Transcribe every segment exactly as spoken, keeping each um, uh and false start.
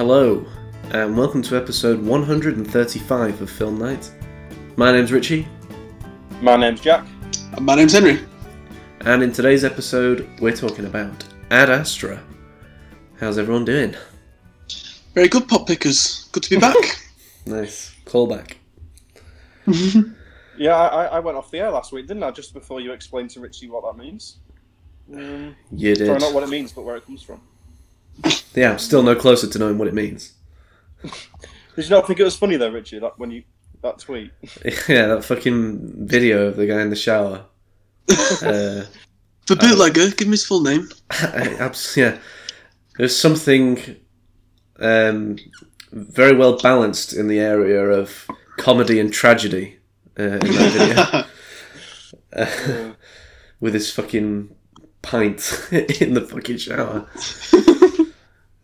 Hello, and welcome to episode one hundred thirty-five of Film Night. My name's Richie. My name's Jack. And my name's Henry. And in today's episode, we're talking about Ad Astra. How's everyone doing? Very good, Pop Pickers. Good to be back. Nice. Callback. Yeah, I, I went off the air last week, didn't I? Just before you explained to Richie what that means. Um, you did. Sorry, not what it means, but where it comes from. Yeah, I'm still no closer to knowing what it means. Did you not think it was funny though, Richie, that when you that tweet? Yeah, that fucking video of the guy in the shower. uh, the bootlegger, give him his full name. I, I, yeah, there's something um, very well balanced in the area of comedy and tragedy uh, in that video, uh, with his fucking pint in the fucking shower.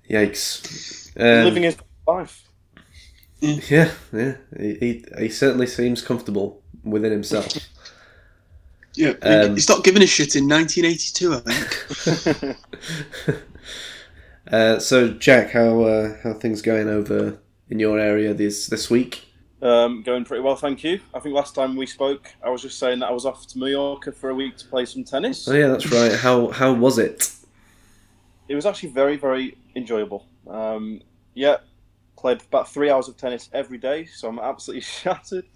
Yikes! Um, living his life. Yeah, yeah. He, he he certainly seems comfortable within himself. Yeah, um, he's not giving a shit in nineteen eighty-two, I think. uh, so, Jack, how uh, how are things going over in your area this this week? Um, going pretty well, thank you. I think last time we spoke, I was just saying that I was off to Mallorca for a week to play some tennis. Oh yeah, that's right. How how was it? It was actually very, very enjoyable. Um, yeah, played about three hours of tennis every day, so I'm absolutely shattered.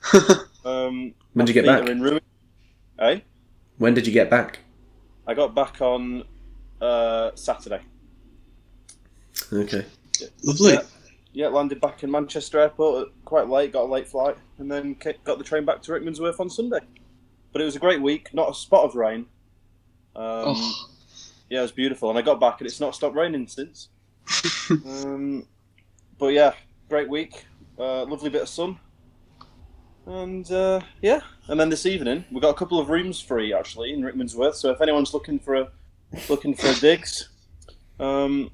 Um, when did you get back? In ruin. Eh? When did you get back? I got back on uh, Saturday. Okay. Yeah. Lovely. Yeah, yeah, landed back in Manchester Airport quite late, got a late flight, and then got the train back to Rickmansworth on Sunday. But it was a great week, not a spot of rain. Um, oh. Yeah, it was beautiful, and I got back, and it's not stopped raining since. um, but yeah, great week, uh, lovely bit of sun, and uh, yeah. And then this evening, we've got a couple of rooms free actually in Rickmansworth. So if anyone's looking for a looking for a digs, um,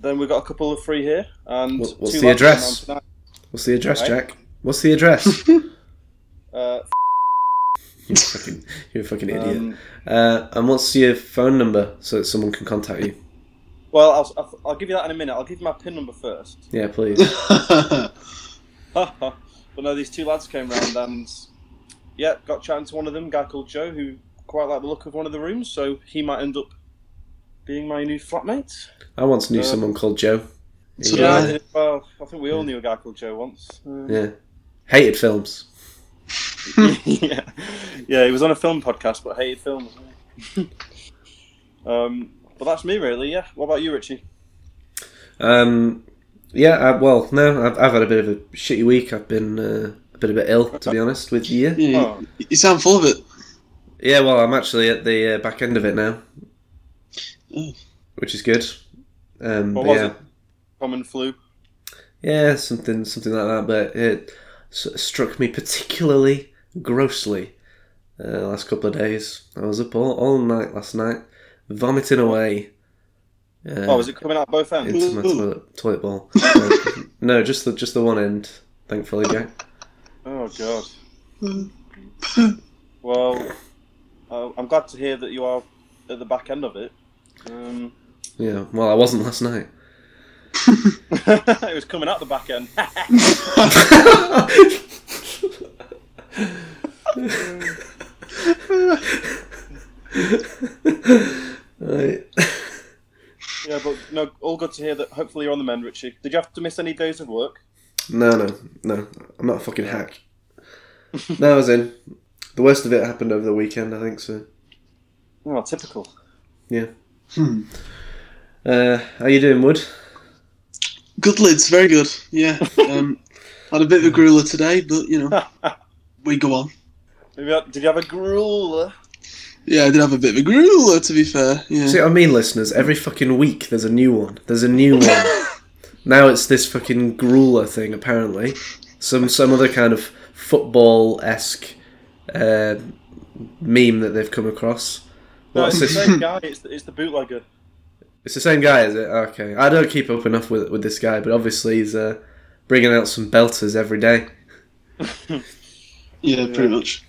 then we've got a couple of free here. And what, what's, two the address? What's the address? What's the address, Jack? What's the address? uh, You're fucking, you're a fucking idiot. Um, uh, and what's your phone number so that someone can contact you? Well, I'll, I'll, I'll give you that in a minute. I'll give you my PIN number first. Yeah, please. But no, these two lads came round and, yeah, got chatting to one of them, a guy called Joe, who quite liked the look of one of the rooms, so he might end up being my new flatmate. I once knew uh, someone called Joe. So yeah, I did, well, I think we all yeah. knew a guy called Joe once. Uh, yeah. Hated films. yeah. yeah, he was on a film podcast, but hated films. um, but that's me, really. Yeah. What about you, Richie? Um, yeah. I, well, no, I've, I've had a bit of a shitty week. I've been uh, a bit a bit ill, to be honest with you. Yeah, oh. You sound full of it. Yeah. Well, I'm actually at the uh, back end of it now, mm. which is good. Um, what was yeah. it? Common flu. Yeah, something, something like that. But it struck me particularly grossly uh, the last couple of days. I was up all, all night last night, vomiting away. Uh, oh, was it coming out both ends? Into my toilet, toilet bowl. uh, no, just the just the one end, thankfully, Jack. Oh, God. Well, uh, I'm glad to hear that you are at the back end of it. Um... Yeah, well, I wasn't last night. It was coming out the back end. Right. Yeah, but no, all good to hear that hopefully you're on the mend, Richie. Did you have to miss any days of work? No, no, no. I'm not a fucking hack. No, I was in. The worst of it happened over the weekend, I think, so. Oh, typical. Yeah. Hmm. Uh, how you doing, Wood? Good lids, very good, yeah. Um, had a bit of a grueler today, but, you know, we go on. Did you have a grueler? Yeah, I did have a bit of a grueler, to be fair. Yeah. See what I mean, listeners? Every fucking week there's a new one. There's a new one. Now it's this fucking grueler thing, apparently. Some some other kind of football-esque uh, meme that they've come across. No, What's it's this? the same guy. It's the, it's the bootlegger. It's the same guy, is it? Okay. I don't keep up enough with with this guy, but obviously he's uh, bringing out some belters every day. yeah, yeah, pretty much.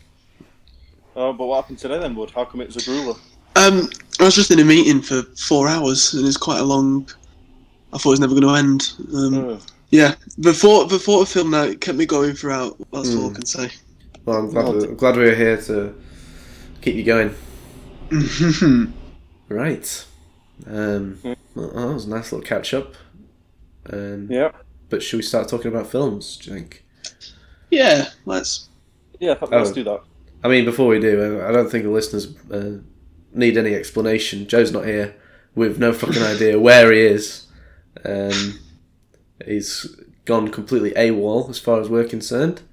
Oh, but what happened today then, Wood? How come it was a grueler? Um, I was just in a meeting for four hours, and it's quite a long I thought it was never going to end. Um, oh. Yeah, the thought, the thought of film now, it kept me going throughout. That's mm. all I can say. Well, I'm glad, I'm glad we were here to keep you going. Right. Um, well, that was a nice little catch-up. Um, yeah. But should we start talking about films, do you think? Yeah, let's... Yeah, oh, let's do that. I mean, before we do, I don't think the listeners uh, need any explanation. Joe's not here. We've no fucking idea where he is. Um, he's gone completely AWOL as far as we're concerned.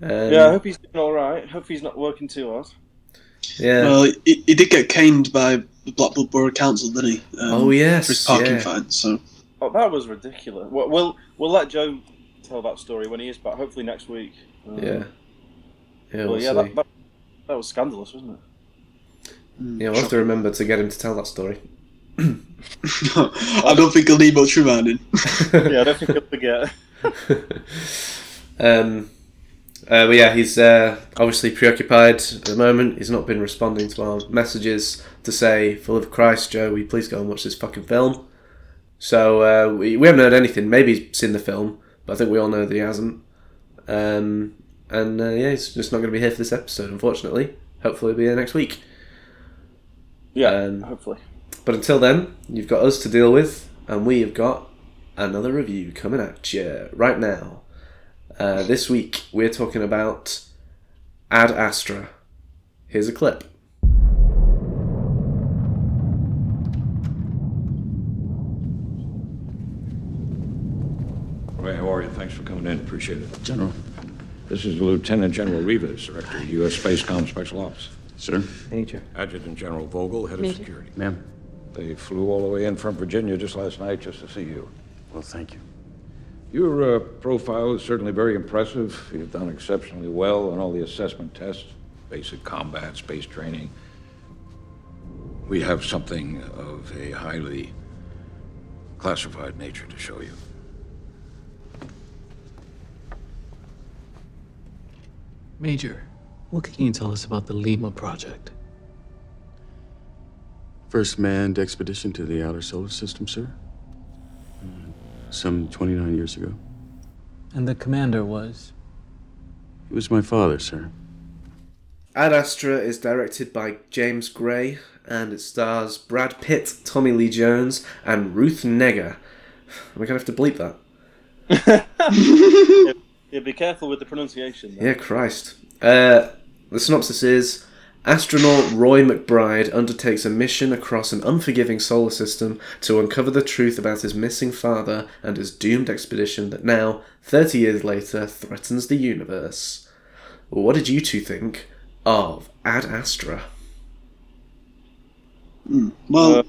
Um, yeah, I hope he's doing alright. Hope he's not working too hard. Yeah. Well, he, he did get caned by the Blackpool Borough Council, didn't he? Um, oh, yes. For his parking yeah. fine, so... Oh, that was ridiculous. We'll, we'll, we'll let Joe tell that story when he is back, hopefully next week. Um, yeah. Yeah, well, we'll yeah that, that, that was scandalous, wasn't it? Yeah, we'll have to remember to get him to tell that story. I don't think he'll need much reminding. Yeah, I don't think he'll forget. um, uh, but yeah, he's uh, obviously preoccupied at the moment. He's not been responding to our messages to say, for the love of Christ, Joe, will you please go and watch this fucking film? So uh, we, we haven't heard anything. Maybe he's seen the film, but I think we all know that he hasn't. Um... And uh, yeah, he's just not going to be here for this episode, unfortunately. Hopefully he'll be here next week. Yeah, um, hopefully. But until then, you've got us to deal with, and we have got another review coming at you right now. Uh, this week, we're talking about Ad Astra. Here's a clip. Ray, how are you? Thanks for coming in. Appreciate it. General. This is Lieutenant General Rivas, Director of U S Space Com Special Ops. Sir. Thank you. Adjutant General Vogel, Head of Security. Ma'am. They flew all the way in from Virginia just last night just to see you. Well, thank you. Your uh, profile is certainly very impressive. You've done exceptionally well on all the assessment tests, basic combat, space training. We have something of a highly classified nature to show you. Major, what can you tell us about the Lima project? First manned expedition to the outer solar system, sir. Some twenty-nine years ago. And the commander was? It was my father, sir. Ad Astra is directed by James Gray, and it stars Brad Pitt, Tommy Lee Jones, and Ruth Negga. We're going to have to bleep that. Yeah, be careful with the pronunciation. Though. Yeah, Christ. Uh, the synopsis is, astronaut Roy McBride undertakes a mission across an unforgiving solar system to uncover the truth about his missing father and his doomed expedition that now, thirty years later, threatens the universe. What did you two think of Ad Astra? Mm. Well, uh,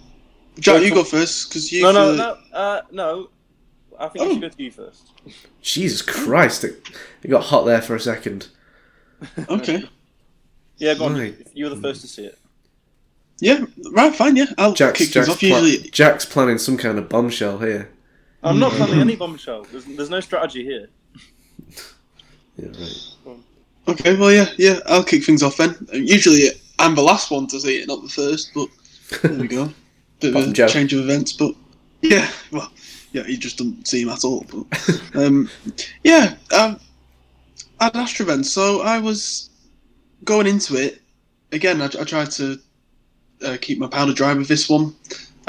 Jack, you go first, because you... No, no, no, uh, no. I think oh. I should go to you first. Jesus Christ, it, it got hot there for a second. Okay. Yeah, go on. My... You were the first to see it. Yeah, right, fine, yeah. I'll Jack's, kick Jack's off pla- usually. Jack's planning some kind of bombshell here. I'm not planning any bombshell. There's, there's no strategy here. Yeah, right. Okay, well, yeah, yeah, I'll kick things off then. Usually I'm the last one to see it, not the first, but there we go. Bit of a Joe. Change of events, but yeah, well... Yeah, he just doesn't see him at all. But, um, yeah, um, Ad Astra then. So I was going into it. Again, I, I tried to uh, keep my powder dry with this one.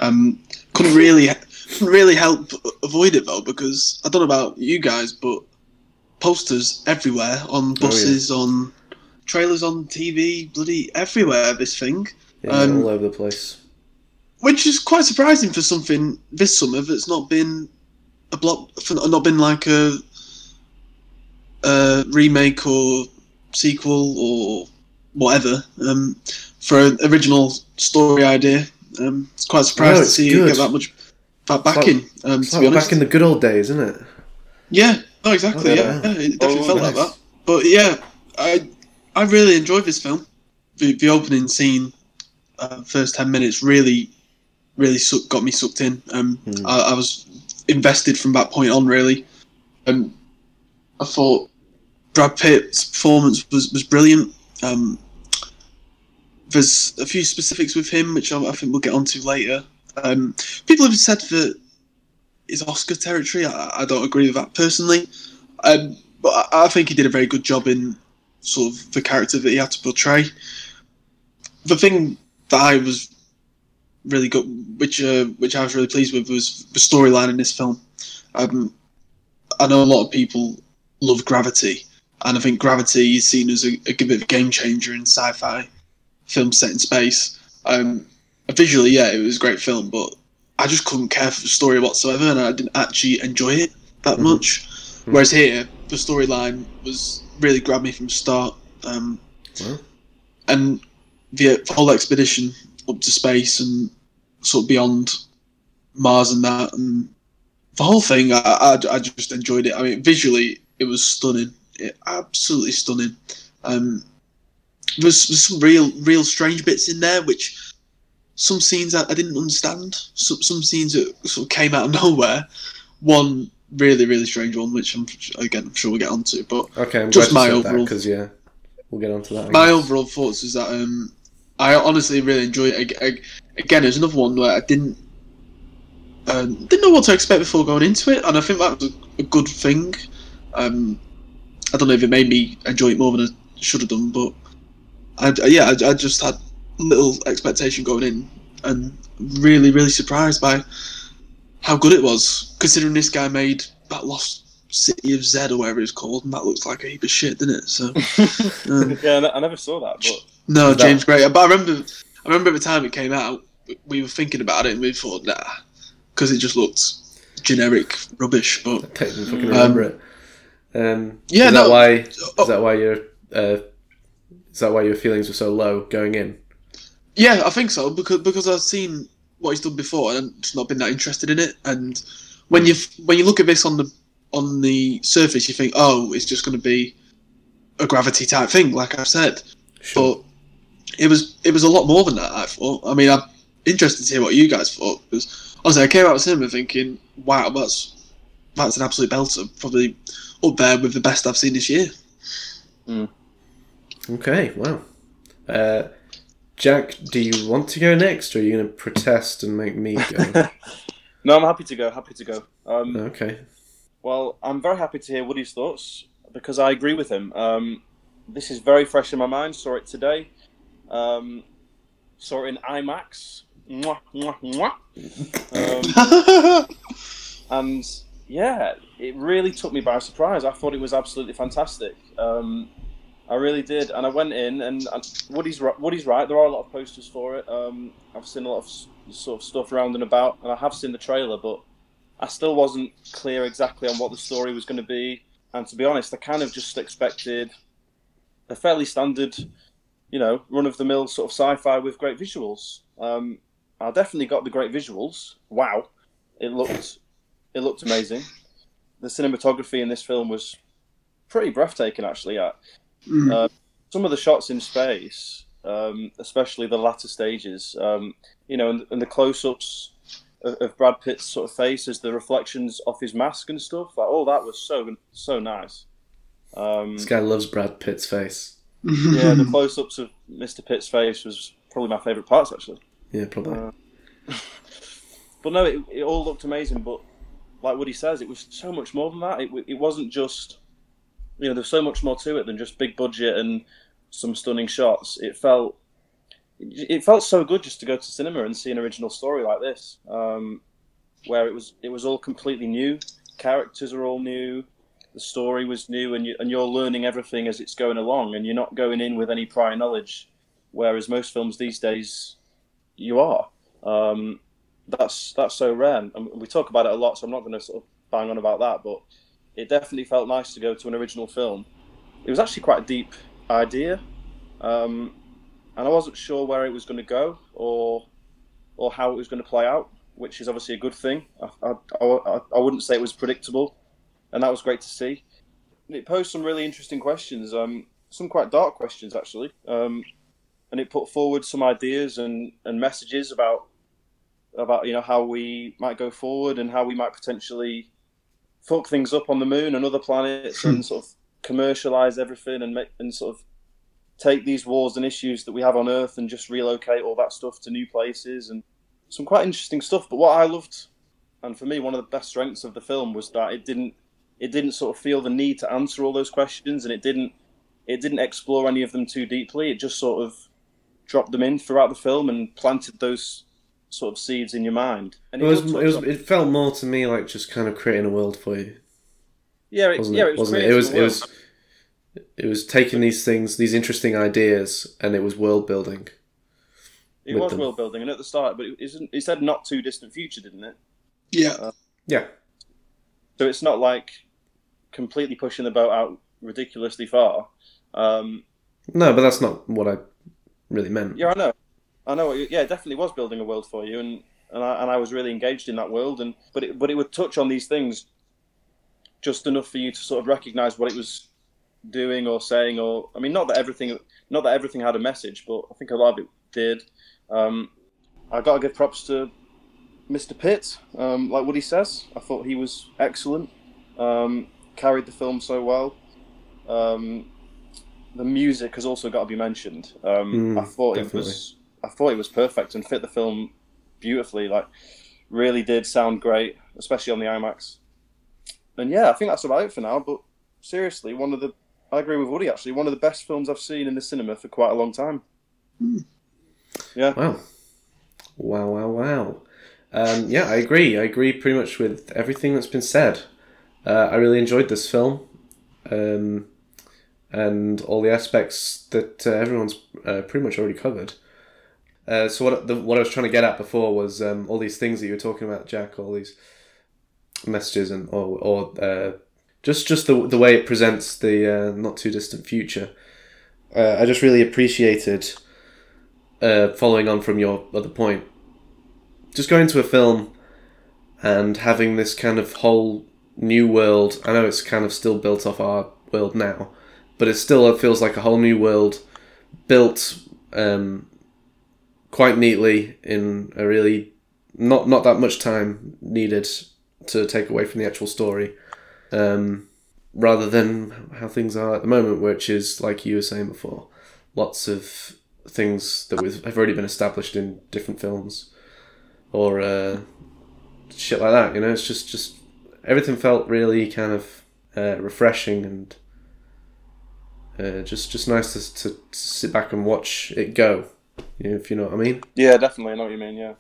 Um, couldn't really couldn't really help avoid it, though, because I don't know about you guys, but posters everywhere, on buses, oh, yeah. on trailers, on T V, bloody everywhere, this thing. Yeah, um, all over the place. Which is quite surprising for something this summer that's not been a block, not been like a, a remake or sequel or whatever um, for an original story idea. Um, it's quite surprised no, it's to see good. It get that much that backing. Like, um, to like be honest, back in the good old days, isn't it? Yeah. No, exactly. Oh, yeah. yeah, yeah. It definitely oh, felt nice. like that. But yeah, I I really enjoyed this film. The the opening scene, uh, first ten minutes, really. really suck, got me sucked in. Um, mm. I, I was invested from that point on, really. Um, I thought Brad Pitt's performance was, was brilliant. Um, there's a few specifics with him, which I, I think we'll get onto later. Um, people have said that is Oscar territory. I, I don't agree with that personally. Um, but I, I think he did a very good job in sort of the character that he had to portray. The thing that I was really good, which uh, which I was really pleased with, was the storyline in this film. Um, I know a lot of people love Gravity, and I think Gravity is seen as a, a bit of a game changer in sci-fi films set in space. Um, visually, yeah, it was a great film, but I just couldn't care for the story whatsoever, and I didn't actually enjoy it that mm-hmm. much. Mm-hmm. Whereas here, the storyline was really grabbed me from the start, um, wow. and the whole expedition up to space and sort of beyond Mars and that, and the whole thing, I, I, I just enjoyed it. I mean, visually, it was stunning. It, absolutely stunning. Um, there's, there's some real, real strange bits in there, which some scenes I, I didn't understand. Some, some scenes that sort of came out of nowhere. One really, really strange one, which I'm again, I'm sure we'll get onto. But okay, I'm just glad my overall, because yeah, we'll get onto that. My overall thoughts is that um, I honestly really enjoyed it. I, I, again, there's another one where I didn't. Um, didn't know what to expect before going into it, and I think that was a, a good thing. Um, I don't know if it made me enjoy it more than I should have done, but I, yeah, I, I just had little expectation going in, and really, really surprised by how good it was. Considering this guy made that Lost City of Z or whatever it's called, and that looks like a heap of shit, didn't it? So um, yeah, I never saw that. But no, that... James Gray. But I remember, I remember at the time it came out, we were thinking about it, and we thought, nah. Because it just looked generic rubbish, but I can't even fucking remember um, it. Um, yeah, is no, that why? Is oh, that why your? Uh, is that why your feelings were so low going in? Yeah, I think so. Because because I've seen what he's done before, and I've just not been that interested in it. And when you when you look at this on the on the surface, you think, oh, it's just going to be a Gravity type thing, like I've said. Sure. But it was it was a lot more than that, I thought. I mean, I'm interested to hear what you guys thought, because honestly, I came out of cinema thinking, wow, that's that's an absolute belter. Probably up there with the best I've seen this year. Mm. Okay, wow. Uh, Jack, do you want to go next, or are you going to protest and make me go? No, I'm happy to go, happy to go. Um, okay. Well, I'm very happy to hear Woody's thoughts, because I agree with him. Um, this is very fresh in my mind, saw it today. Um, saw it in IMAX. Mwah, mwah, mwah. Um, and yeah, it really took me by surprise. I thought it was absolutely fantastic. Um, I really did, and I went in, and, and Woody's Woody's right. There are a lot of posters for it. Um, I've seen a lot of sort of stuff round and about, and I have seen the trailer, but I still wasn't clear exactly on what the story was going to be. And to be honest, I kind of just expected a fairly standard, you know, run-of-the-mill sort of sci-fi with great visuals. Um, I definitely got the great visuals. Wow, it looked it looked amazing. The cinematography in this film was pretty breathtaking, actually. Uh, mm. uh, some of the shots in space, um, especially the latter stages, um, you know, and, and the close-ups of, of Brad Pitt's sort of face as the reflections off his mask and stuff. Like, oh, that was so so nice. Um, this guy loves Brad Pitt's face. Yeah, the close-ups of Mister Pitt's face was probably my favourite parts, actually. Yeah, probably. Uh, but no, it, it all looked amazing. But like Woody says, it was so much more than that. It it wasn't just, you know, there's so much more to it than just big budget and some stunning shots. It felt it felt so good just to go to cinema and see an original story like this, um, where it was it was all completely new. Characters are all new. The story was new, and you and you're learning everything as it's going along, and you're not going in with any prior knowledge, whereas most films these days. You are. Um, that's that's so rare. And we talk about it a lot, so I'm not going to sort of bang on about that. But it definitely felt nice to go to an original film. It was actually quite a deep idea, um, and I wasn't sure where it was going to go or or how it was going to play out, which is obviously a good thing. I, I, I, I wouldn't say it was predictable, and that was great to see. And it posed some really interesting questions, um, some quite dark questions actually. Um, And it put forward some ideas and, and messages about about you know how we might go forward and how we might potentially fuck things up on the moon and other planets and sort of commercialize everything and make, and sort of take these wars and issues that we have on Earth and just relocate all that stuff to new places and some quite interesting stuff. But what I loved And for me, one of the best strengths of the film was that it didn't it didn't sort of feel the need to answer all those questions, and it didn't it didn't explore any of them too deeply. It just sort of dropped them in throughout the film and planted those sort of seeds in your mind. And it, it, was, it, was, it felt more to me like just kind of creating a world for you. Yeah, it, yeah, it? it was wasn't it? It was, it was it was taking these things, these interesting ideas, and it was world building. It was them. world building, and at the start, but it, isn't, it said not too distant future, didn't it? Yeah, uh, yeah. So it's not like completely pushing the boat out ridiculously far. Um, no, but that's not what I really meant. Yeah, I know, I know. Yeah, it definitely was building a world for you, and and I, and I was really engaged in that world. And but it, but it would touch on these things just enough for you to sort of recognise what it was doing or saying. Or I mean, not that everything, not that everything had a message, but I think a lot of it did. Um, I got to give props to Mister Pitt, um, like Woody says. I thought he was excellent, um, carried the film so well. Um, the music has also got to be mentioned. Um, mm, I thought definitely. it was, I thought it was perfect and fit the film beautifully. Like, really did sound great, especially on the IMAX. And yeah, I think that's about it for now. But seriously, one of the, I agree with Woody actually. One of the best films I've seen in the cinema for quite a long time. Mm. Yeah. Wow. Wow! Wow! Wow! Um, yeah, I agree. I agree pretty much with everything that's been said. Uh, I really enjoyed this film, um, and all the aspects that uh, everyone's uh, pretty much already covered. Uh, so what the, what I was trying to get at before was um, all these things that you were talking about, Jack. All these messages and or or uh, just just the the way it presents the uh, not too distant future. Uh, I just really appreciated. Uh, following on from your other point, just going to a film and having this kind of whole new world. I know it's kind of still built off our world now, but it still it feels like a whole new world built um, quite neatly in a really not not that much time needed to take away from the actual story, um, rather than how things are at the moment, which is, like you were saying before, lots of things that have already been established in different films or uh, shit like that, you know. It's just, just everything felt really kind of uh, refreshing and uh, just just nice to, to sit back and watch it go, you know, if you know what I mean. Yeah, definitely, I know what you mean, yeah.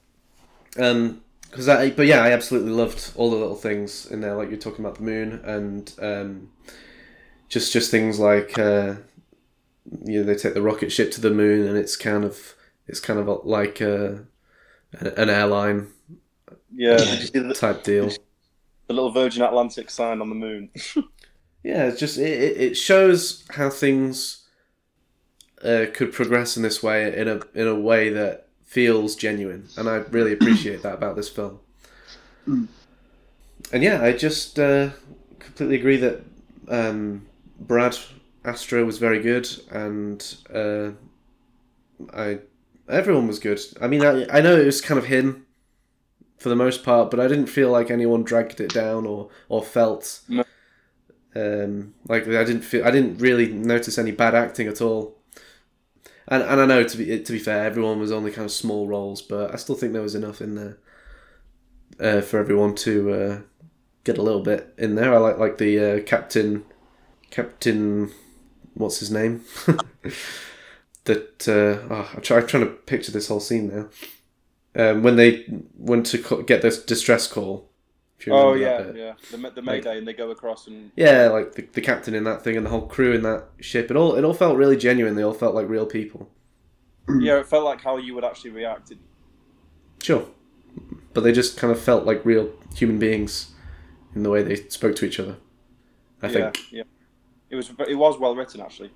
Um, cause I, but yeah, I absolutely loved all the little things in there, like you're talking about the moon and um, just, just things like... Uh, you know, they take the rocket ship to the moon, and it's kind of it's kind of like a, an airline, yeah, type deal. The little Virgin Atlantic sign on the moon. Yeah, it's just it, it shows how things uh, could progress in this way in a in a way that feels genuine, and I really appreciate that about this film. And yeah, I just uh, completely agree that um, Brad. Astra was very good, and uh, I everyone was good. I mean, I, I know it was kind of him for the most part, but I didn't feel like anyone dragged it down or or felt no. um, like I didn't feel I didn't really notice any bad acting at all. And and I know to be to be fair, everyone was only kind of small roles, but I still think there was enough in there uh, for everyone to uh, get a little bit in there. I like like the uh, captain Captain. What's his name? that uh, oh, I'm, try, I'm trying to picture this whole scene now. Um, when they went to co- get this distress call. If you oh yeah, yeah. The, the Mayday, like, and they go across and yeah, like the, the captain in that thing and the whole crew in that ship. It all it all felt really genuine. They all felt like real people. Yeah, it felt like how you would actually react. It... Sure, but they just kind of felt like real human beings in the way they spoke to each other. I yeah, think. Yeah. It was it was well written, actually.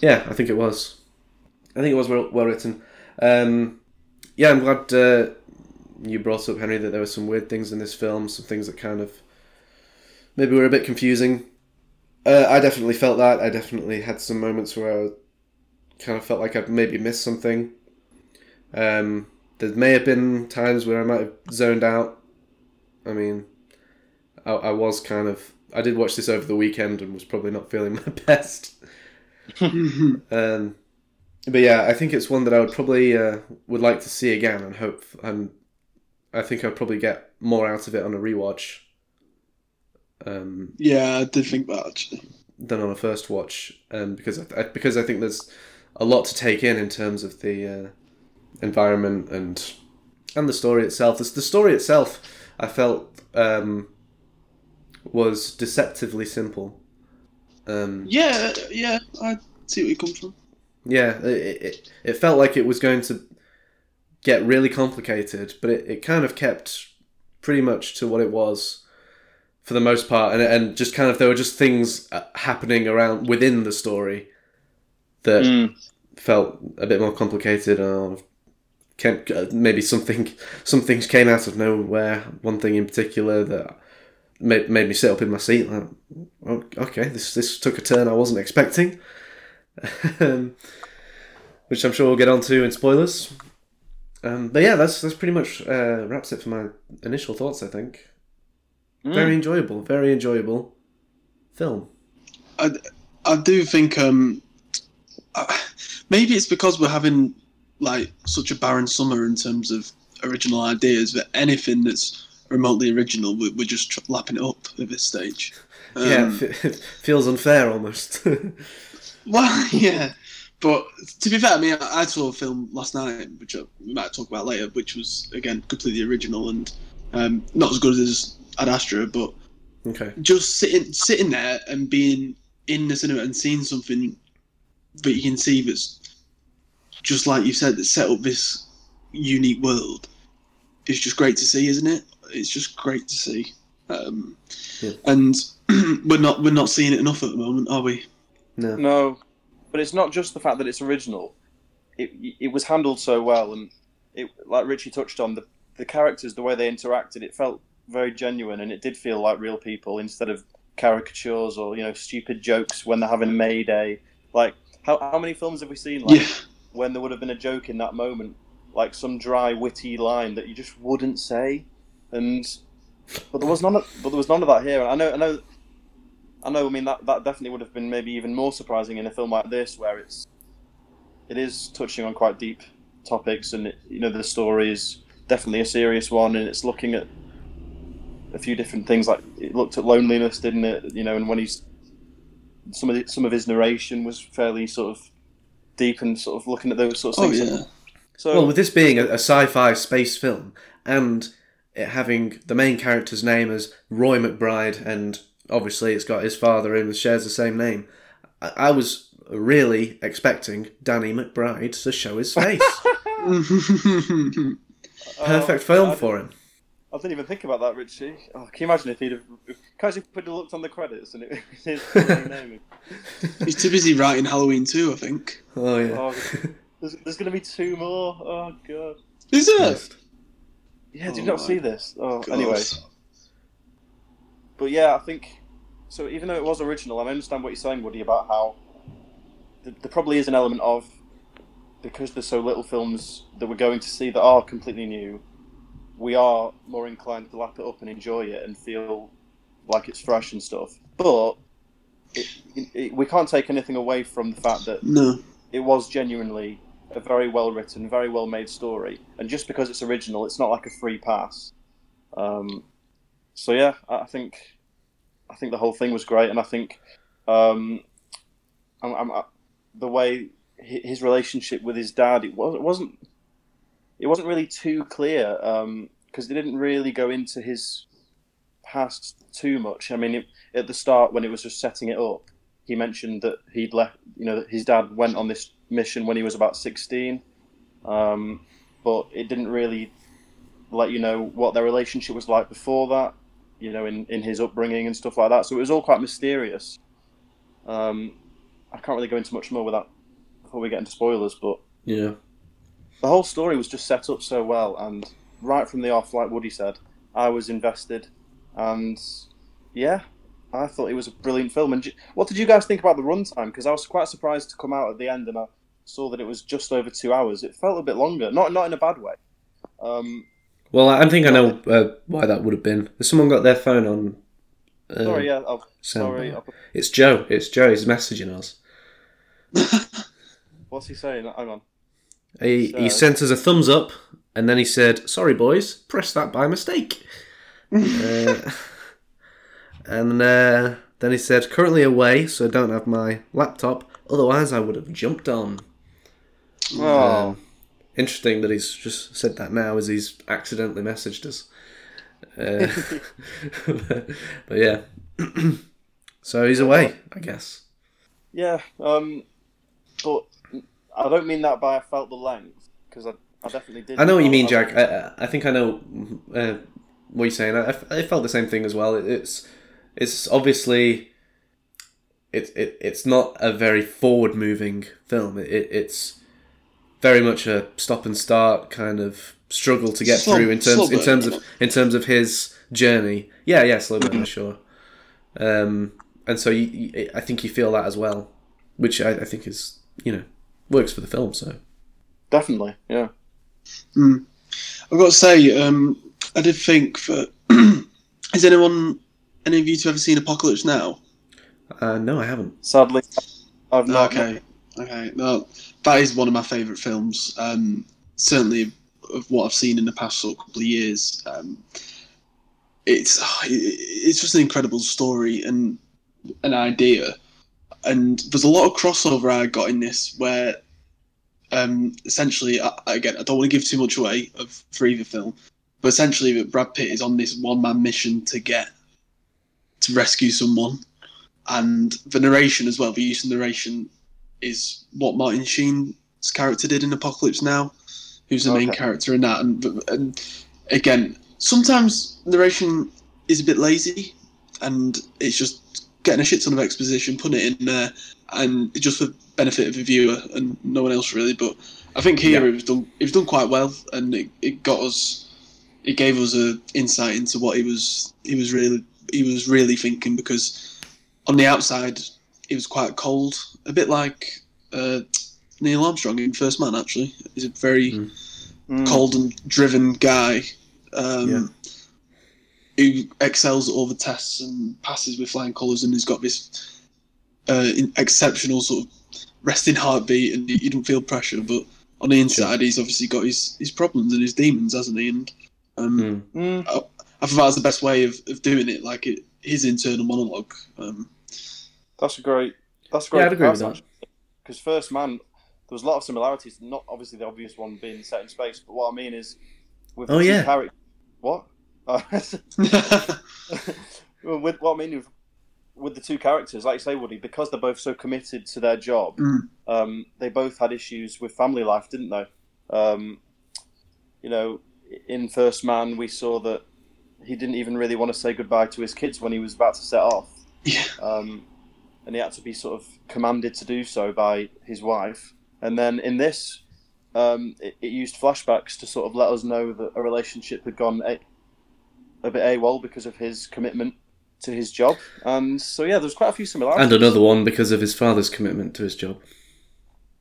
Yeah, I think it was. I think it was well, well written. Um, yeah, I'm glad uh, you brought up, Henry, that there were some weird things in this film, some things that kind of maybe were a bit confusing. Uh, I definitely felt that. I definitely had some moments where I kind of felt like I'd maybe missed something. Um, there may have been times where I might have zoned out. I mean, I, I was kind of... I did watch this over the weekend and was probably not feeling my best. um, but yeah, I think it's one that I would probably uh, would like to see again and hope and I think I'd probably get more out of it on a rewatch. Um, yeah, I did think that actually. Than on a first watch, um, because I, because I think there's a lot to take in in terms of the uh, environment and and the story itself. The, the story itself, I felt, um, was deceptively simple. Um, yeah, yeah, I see where you come from. Yeah, it, it it felt like it was going to get really complicated, but it, it kind of kept pretty much to what it was for the most part, and and just kind of there were just things happening around within the story that mm. felt a bit more complicated. Or came, maybe something some things came out of nowhere. One thing in particular that made made me sit up in my seat. Like, oh, okay, this this took a turn I wasn't expecting. um, which I'm sure we'll get onto in spoilers. Um, but yeah, that's that's pretty much uh, wraps it for my initial thoughts. I think mm. very enjoyable, very enjoyable film. I, I do think um, I, maybe it's because we're having like such a barren summer in terms of original ideas that anything that's remotely original we're, we're just tr- lapping it up at this stage. Um, yeah, it feels unfair almost. Well, yeah, but to be fair, I mean, I saw a film last night, which I might talk about later, which was, again, completely original and um, not as good as Ad Astra, but okay. just sitting sitting there and being in the cinema and seeing something that you can see that's, just like you said, that set up this unique world is just great to see, isn't it? It's just great to see. Um, yeah. And we're not we're not seeing it enough at the moment, are we? No. no, but it's not just the fact that it's original. It it was handled so well, and it, like Richie touched on, the the characters, the way they interacted, it felt very genuine, and it did feel like real people instead of caricatures or you know stupid jokes when they're having a mayday. Like how how many films have we seen like yeah. when there would have been a joke in that moment, like some dry witty line that you just wouldn't say, and but there was none of, but there was none of that here. And I know I know. I know. I mean, that, that definitely would have been maybe even more surprising in a film like this, where it's it is touching on quite deep topics, and it, you know the story is definitely a serious one, and it's looking at a few different things. Like it looked at loneliness, didn't it? You know, and when he's some of the, some of his narration was fairly sort of deep and sort of looking at those sort of things. Oh yeah. So well, with this being a, a sci-fi space film and it having the main character's name as Roy McBride and obviously, it's got his father in, shares the same name. I was really expecting Danny McBride to show his face. Perfect uh, film for him. I didn't even think about that, Richie. Oh, can you imagine if he'd have... Can't you put a look on the credits and it his name? He's too busy writing Halloween two, I think. Oh, yeah. Oh, there's there's going to be two more. Oh, God. Is there? Yeah, oh, did you not see this? Oh, God. Anyway... But yeah, I think, so even though it was original, I understand what you're saying, Woody, about how th- there probably is an element of, because there's so little films that we're going to see that are completely new, we are more inclined to lap it up and enjoy it and feel like it's fresh and stuff. But it, it, it, we can't take anything away from the fact that no. it was genuinely a very well-written, very well-made story. And just because it's original, it's not like a free pass. Um... So yeah, I think, I think the whole thing was great, and I think, um, I'm, I'm, I, the way his relationship with his dad, it was, it wasn't, it wasn't really too clear, um, because they didn't really go into his past too much. I mean, it, at the start when it was just setting it up, he mentioned that he'd left, you know, that his dad went on this mission when he was about sixteen, um, but it didn't really let you know what their relationship was like before that. You know, in, in his upbringing and stuff like that. So it was all quite mysterious. Um, I can't really go into much more with that before we get into spoilers, but yeah, the whole story was just set up so well, and right from the off, like Woody said, I was invested, and yeah, I thought it was a brilliant film. And what did you guys think about the runtime? Because I was quite surprised to come out at the end, and I saw that it was just over two hours. It felt a bit longer, not not in a bad way. Um, Well, I think I know uh, why that would have been. Has someone got their phone on? Uh, sorry, yeah. I'll, sorry. I'll... It's Joe. It's Joe. He's messaging us. What's he saying? Hang on. He, so... he sent us a thumbs up, a And then he said, sorry, boys, press that by mistake. uh, and uh, then he said, currently away, so don't have my laptop. Otherwise, I would have jumped on. Oh. Uh, interesting that he's just said that now as he's accidentally messaged us. Uh, but, but yeah. So he's away, I guess. Yeah, um, but I don't mean that by I felt the length, because I, I definitely did. I know what you mean, Jack. I, I think I know uh, what you're saying. I, I felt the same thing as well. It, it's it's obviously it, it it's not a very forward moving film. It, it it's very much a stop and start kind of struggle to get slow, through in terms in terms of in terms of his journey. Yeah, yeah, slow burn, sure. Um, and so you, you, I think you feel that as well, which I, I think is, you know, works for the film. So definitely, yeah. Mm. I've got to say, um, I did think that has anyone, any of you two, ever seen Apocalypse Now? Uh, no, I haven't. Sadly, I've not. Okay, okay. Well, that is one of my favourite films. Um, certainly of what I've seen in the past sort of couple of years. Um, it's it's just an incredible story and an idea. And there's a lot of crossover I got in this where, um, essentially, I, again, I don't want to give too much away of for either film, but essentially that Brad Pitt is on this one-man mission to get, to rescue someone. And the narration as well, the use of narration is what Martin Sheen's character did in Apocalypse Now, who's the okay. main character in that. And, and again, sometimes narration is a bit lazy and it's just getting a shit ton of exposition, putting it in there, and just for the benefit of the viewer and no one else really. But I think here yeah. it was done it was done quite well, and it, it got us, it gave us a insight into what he was he was really he was really thinking, because on the outside it was quite cold, a bit like uh, Neil Armstrong in First Man. Actually, he's a very mm. cold and driven guy. Um, yeah. Who excels at all the tests and passes with flying colours, and has got this uh, exceptional sort of resting heartbeat, and you don't feel pressure. But on the inside, he's obviously got his, his problems and his demons, hasn't he? And um, mm. I, I thought that was the best way of, of doing it, like it, his internal monologue. Um, that's a great. That's a great. Yeah, I'd agree with that. Because First Man, there was a lot of similarities. Not obviously the obvious one being set in space, but what I mean is with oh, the yeah. characters. What? with what I mean with, with the two characters, like you say, Woody, because they're both so committed to their job, mm. um, they both had issues with family life, didn't they? Um, you know, in First Man, we saw that he didn't even really want to say goodbye to his kids when he was about to set off, yeah. um, and he had to be sort of commanded to do so by his wife. And then in this, um, it, it used flashbacks to sort of let us know that a relationship had gone A- a bit AWOL because of his commitment to his job. And so, yeah, there's quite a few similarities. And another one because of his father's commitment to his job.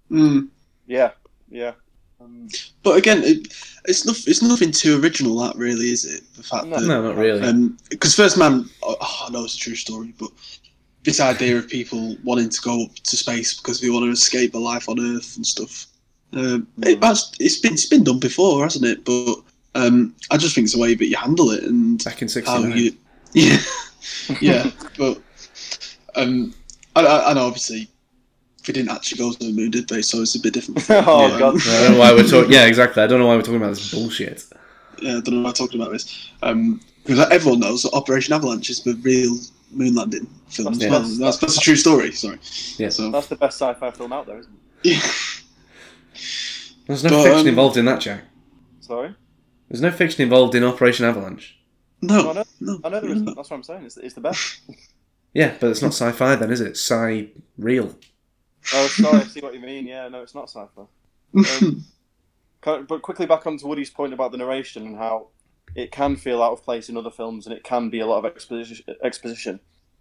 Mm. Yeah, yeah. Um, but again, it, it's, not, it's nothing too original, that really, is it? The fact no, that, no, not really. Because um, First Man, oh, I know it's a true story, but this idea of people wanting to go up to space because they want to escape a life on Earth and stuff, um, mm. it, it's, been, it's been done before, hasn't it? But Um, I just think it's the way that you handle it, and back in sixty-nine. You, yeah, yeah. But um, I, I, I know obviously they didn't actually go to the moon, did they? So it's a bit different. oh yeah. God! I don't know why we're talking. Yeah, exactly. I don't know why we're talking about this bullshit. Yeah, I don't know why I'm talking about this. Um, because like, everyone knows that Operation Avalanche is the real moon landing film that's as well. That's, that's, that's a true story. Sorry. Yeah. So that's the best sci-fi film out there, isn't it? Yeah. There's no but, fiction um, involved in that, Jack. Sorry. There's no fiction involved in Operation Avalanche. No, no, I know, I know there isn't. That's what I'm saying. It's, it's the best. Yeah, but it's not sci-fi then, is it? It's sci-real. Oh, sorry, I see what you mean. Yeah, no, it's not sci-fi. Um, can, but quickly back on to Woody's point about the narration and how it can feel out of place in other films and it can be a lot of exposition. exposition.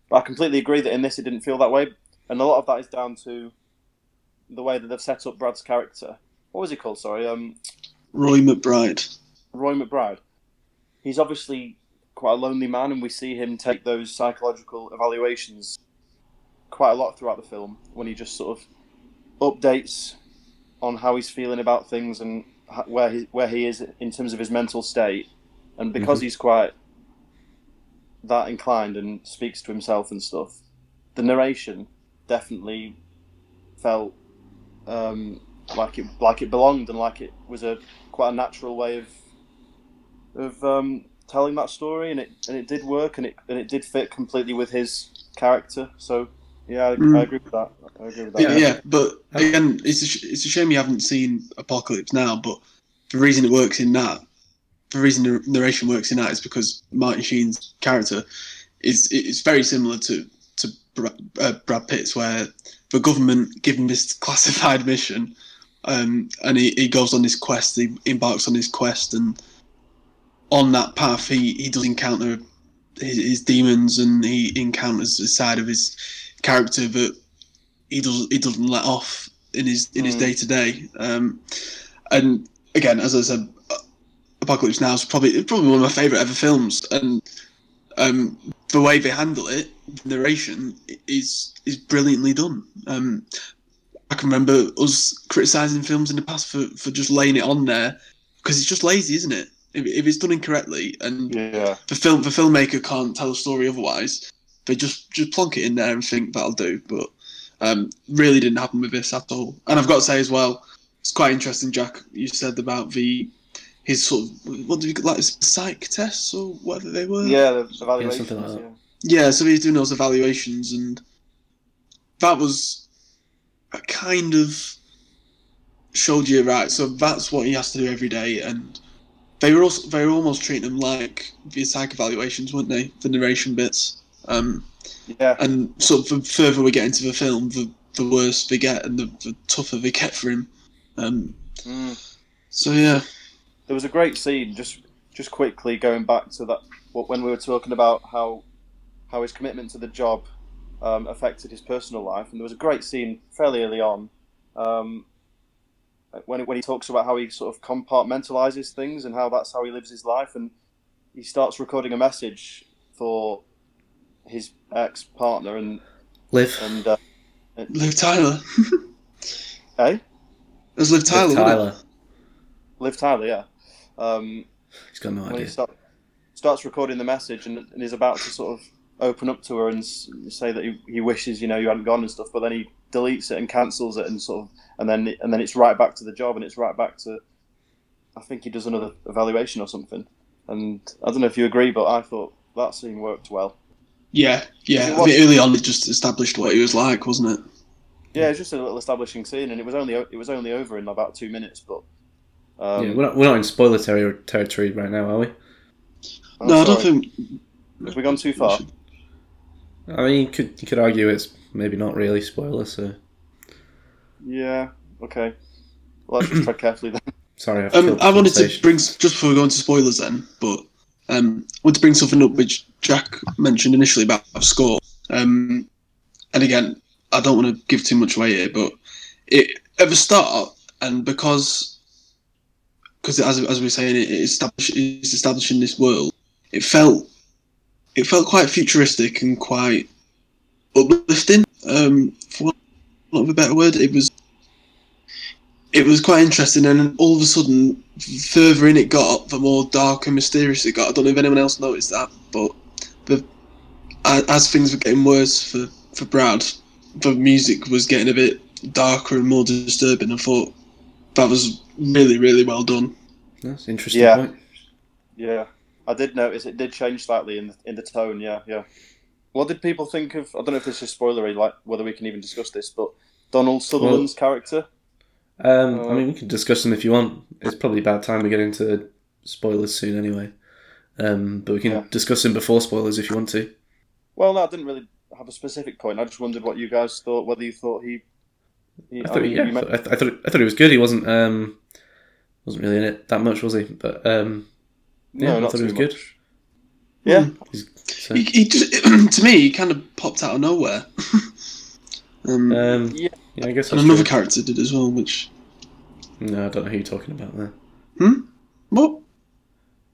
But I completely agree that in this it didn't feel that way, and a lot of that is down to the way that they've set up Brad's character. What was he called, sorry? Um, Roy McBride. Roy McBride, he's obviously quite a lonely man, and we see him take those psychological evaluations quite a lot throughout the film when he just sort of updates on how he's feeling about things and where he where he is in terms of his mental state, and because mm-hmm. he's quite that inclined and speaks to himself and stuff, the narration definitely felt um, like it like it belonged and like it was a quite a natural way of of um, telling that story, and it and it did work, and it and it did fit completely with his character. So yeah, I, mm. I agree with that. I agree with that. Yeah, yeah. yeah. But again, it's a sh- it's a shame you haven't seen Apocalypse Now. But the reason it works in that, the reason the narration works in that, is because Martin Sheen's character is it's very similar to to uh, Brad Pitt's, where the government give him this classified mission, um, and he, he goes on this quest. He embarks on this quest, and on that path, he, he does encounter his, his demons, and he encounters the side of his character that he doesn't he doesn't let off in his in his day to day. And again, as I said, Apocalypse Now is probably probably one of my favourite ever films, and um, the way they handle it, the narration is is brilliantly done. Um, I can remember us criticising films in the past for, for just laying it on there, because it's just lazy, isn't it? If, if it's done incorrectly, and yeah. the film the filmmaker can't tell a story otherwise, they just, just plonk it in there and think that'll do. But um, really didn't happen with this at all. And I've got to say as well, it's quite interesting, Jack, you said about the his sort of, what do you like, psych tests or whatever they were? Yeah, the evaluations. Yeah, like yeah. yeah, so he's doing those evaluations, and that was a kind of showed you, right, so that's what he has to do every day. And they were, also, they were almost treating him like the psych evaluations, weren't they? The narration bits. Um, yeah. And sort of the further we get into the film, the, the worse they get, and the, the tougher they get for him. Um, mm. So yeah, there was a great scene. Just just quickly going back to that, when we were talking about how how his commitment to the job um, affected his personal life, and there was a great scene fairly early on um, when when he talks about how he sort of compartmentalizes things and how that's how he lives his life, and he starts recording a message for his ex-partner and Liv and uh, Liv Tyler. Hey, eh? There's Liv Tyler. Liv Tyler. Liv Tyler, yeah. Um, He's got no idea. He start, starts recording the message and, and is about to sort of open up to her and s- say that he, he wishes, you know, you hadn't gone and stuff, but then he deletes it and cancels it, and sort of, and then and then it's right back to the job, and it's right back to, I think he does another evaluation or something. And I don't know if you agree, but I thought that scene worked well. Yeah, yeah. Was, I mean, early on, it just established what he was like, wasn't it? Yeah, it was just a little establishing scene, and it was only it was only over in about two minutes. But um, yeah, we're not we're not in spoiler ter- territory right now, are we? I'm no, sorry. I don't think. Have we gone too far? I mean, you could you could argue it's maybe not really spoiler, so. Yeah. Okay. Well, let's just tread carefully then. Sorry, I've um, I wanted to bring just before we go into spoilers then, but. Um, I want to bring something up which Jack mentioned initially about score. Um, and again, I don't want to give too much away here, but it, at the start, and because, because as as we were saying, it, it establish, it's establishing this world. It felt, it felt quite futuristic and quite uplifting. Um, for want of a better word, it was. It was quite interesting, and all of a sudden, the further in it got, the more dark and mysterious it got. I don't know if anyone else noticed that, but the, as, as things were getting worse for, for Brad, the music was getting a bit darker and more disturbing. I thought that was really, really well done. That's interesting. Yeah, point. yeah, I did notice it did change slightly in the, in the tone. Yeah, yeah. What did people think of? I don't know if this is spoilery, like whether we can even discuss this, but Donald Sutherland's well, character. Um, I mean, we can discuss them if you want. It's probably about time we get into spoilers soon anyway. Um, but we can yeah. discuss them before spoilers if you want to. Well, no, I didn't really have a specific point. I just wondered what you guys thought, whether you thought he... he I thought, I mean, yeah, he meant... I, th- I, thought, I thought he was good. He wasn't um, wasn't really in it that much, was he? But um, yeah, no, not I thought he was much. good. Yeah. So. He, he just, to me, he kind of popped out of nowhere. um, um, yeah. Yeah, I guess and another true. character did as well, which... No, I don't know who you're talking about there. Hmm? What?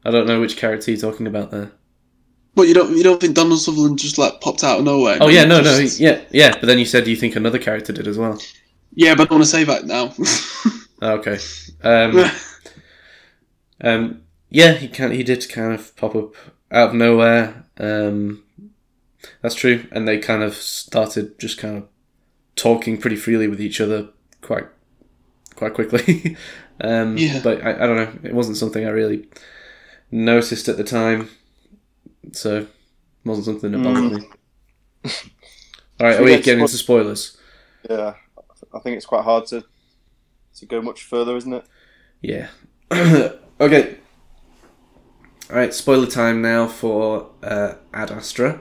I don't know which character you're talking about there. What, you don't you don't think Donald Sutherland just, like, popped out of nowhere? Oh, yeah, no, just... no, yeah, yeah. But then you said you think another character did as well. Yeah, but I don't want to say that now. Okay. Um, Um, yeah, he can. He did kind of pop up out of nowhere. Um, that's true. And they kind of started just kind of talking pretty freely with each other quite quite quickly. um, yeah. But I, I don't know. It wasn't something I really noticed at the time. So it wasn't something that bothered mm. me. All right, are we getting into spoilers? Yeah. I think it's quite hard to to go much further, isn't it? Yeah. Okay. All right, spoiler time now for uh, Ad Astra.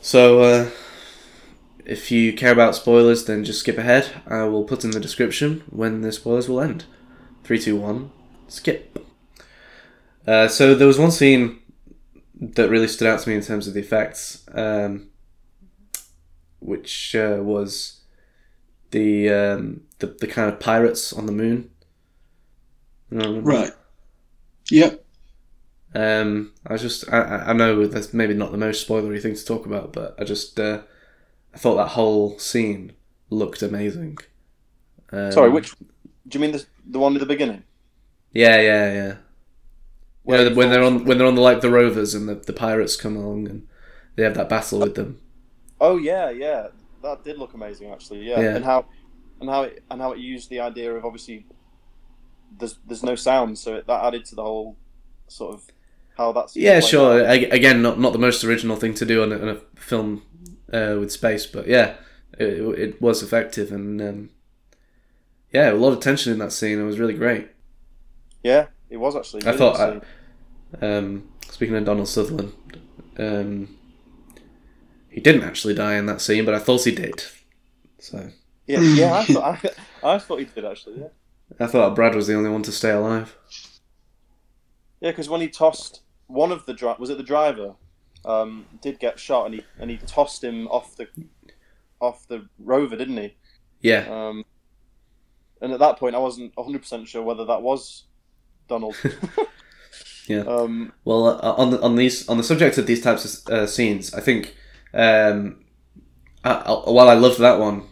So, uh, if you care about spoilers, then just skip ahead. I will put in the description when the spoilers will end. Three, two, one, skip. Uh, so there was one scene that really stood out to me in terms of the effects, um, which uh, was the, um, the the kind of pirates on the moon. Right. Yep. Um, I just I I know that's maybe not the most spoilery thing to talk about, but I just uh, I thought that whole scene looked amazing. Um, Sorry, which? Do you mean the the one at the beginning? Yeah, yeah, yeah. Where, you know, when they're on when they're on the, like the rovers and the, the pirates come along and they have that battle with them. Oh yeah, yeah, that did look amazing actually. Yeah, yeah. and how and how it, and how it used the idea of obviously there's there's no sound, so it, that added to the whole sort of how that's. Yeah, sure. I, again, not not the most original thing to do on a, on a film uh, with space, but yeah, it, it was effective and um, yeah, a lot of tension in that scene. It was really great. Yeah. It was actually. I thought. So. I, um, speaking of Donald Sutherland, um, he didn't actually die in that scene, but I thought he did. So. Yeah, yeah, I thought I, I thought he did actually. Yeah. I thought Brad was the only one to stay alive. Yeah, because when he tossed one of the dri- was it the driver, um, did get shot, and he and he tossed him off the off the rover, didn't he? Yeah. Um, and at that point, I wasn't one hundred percent sure whether that was Donald. Yeah. Um, well, uh, on the, on these on the subject of these types of uh, scenes, I think um, I, I, while I loved that one,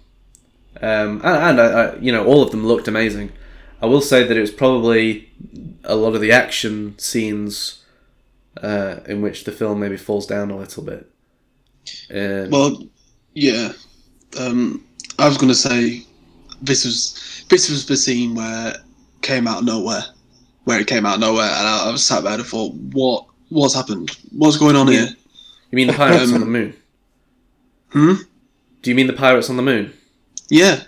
um, and, and I, I, you know, all of them looked amazing. I will say that it was probably a lot of the action scenes uh, in which the film maybe falls down a little bit. Um, well, yeah. Um, I was going to say this was this was the scene where it came out of nowhere. Where it came out of nowhere, and I, I was sat there and I thought, "What? What's happened? What's going on here?" You mean the pirates um, on the moon? Hmm. Do you mean the pirates on the moon? Yeah.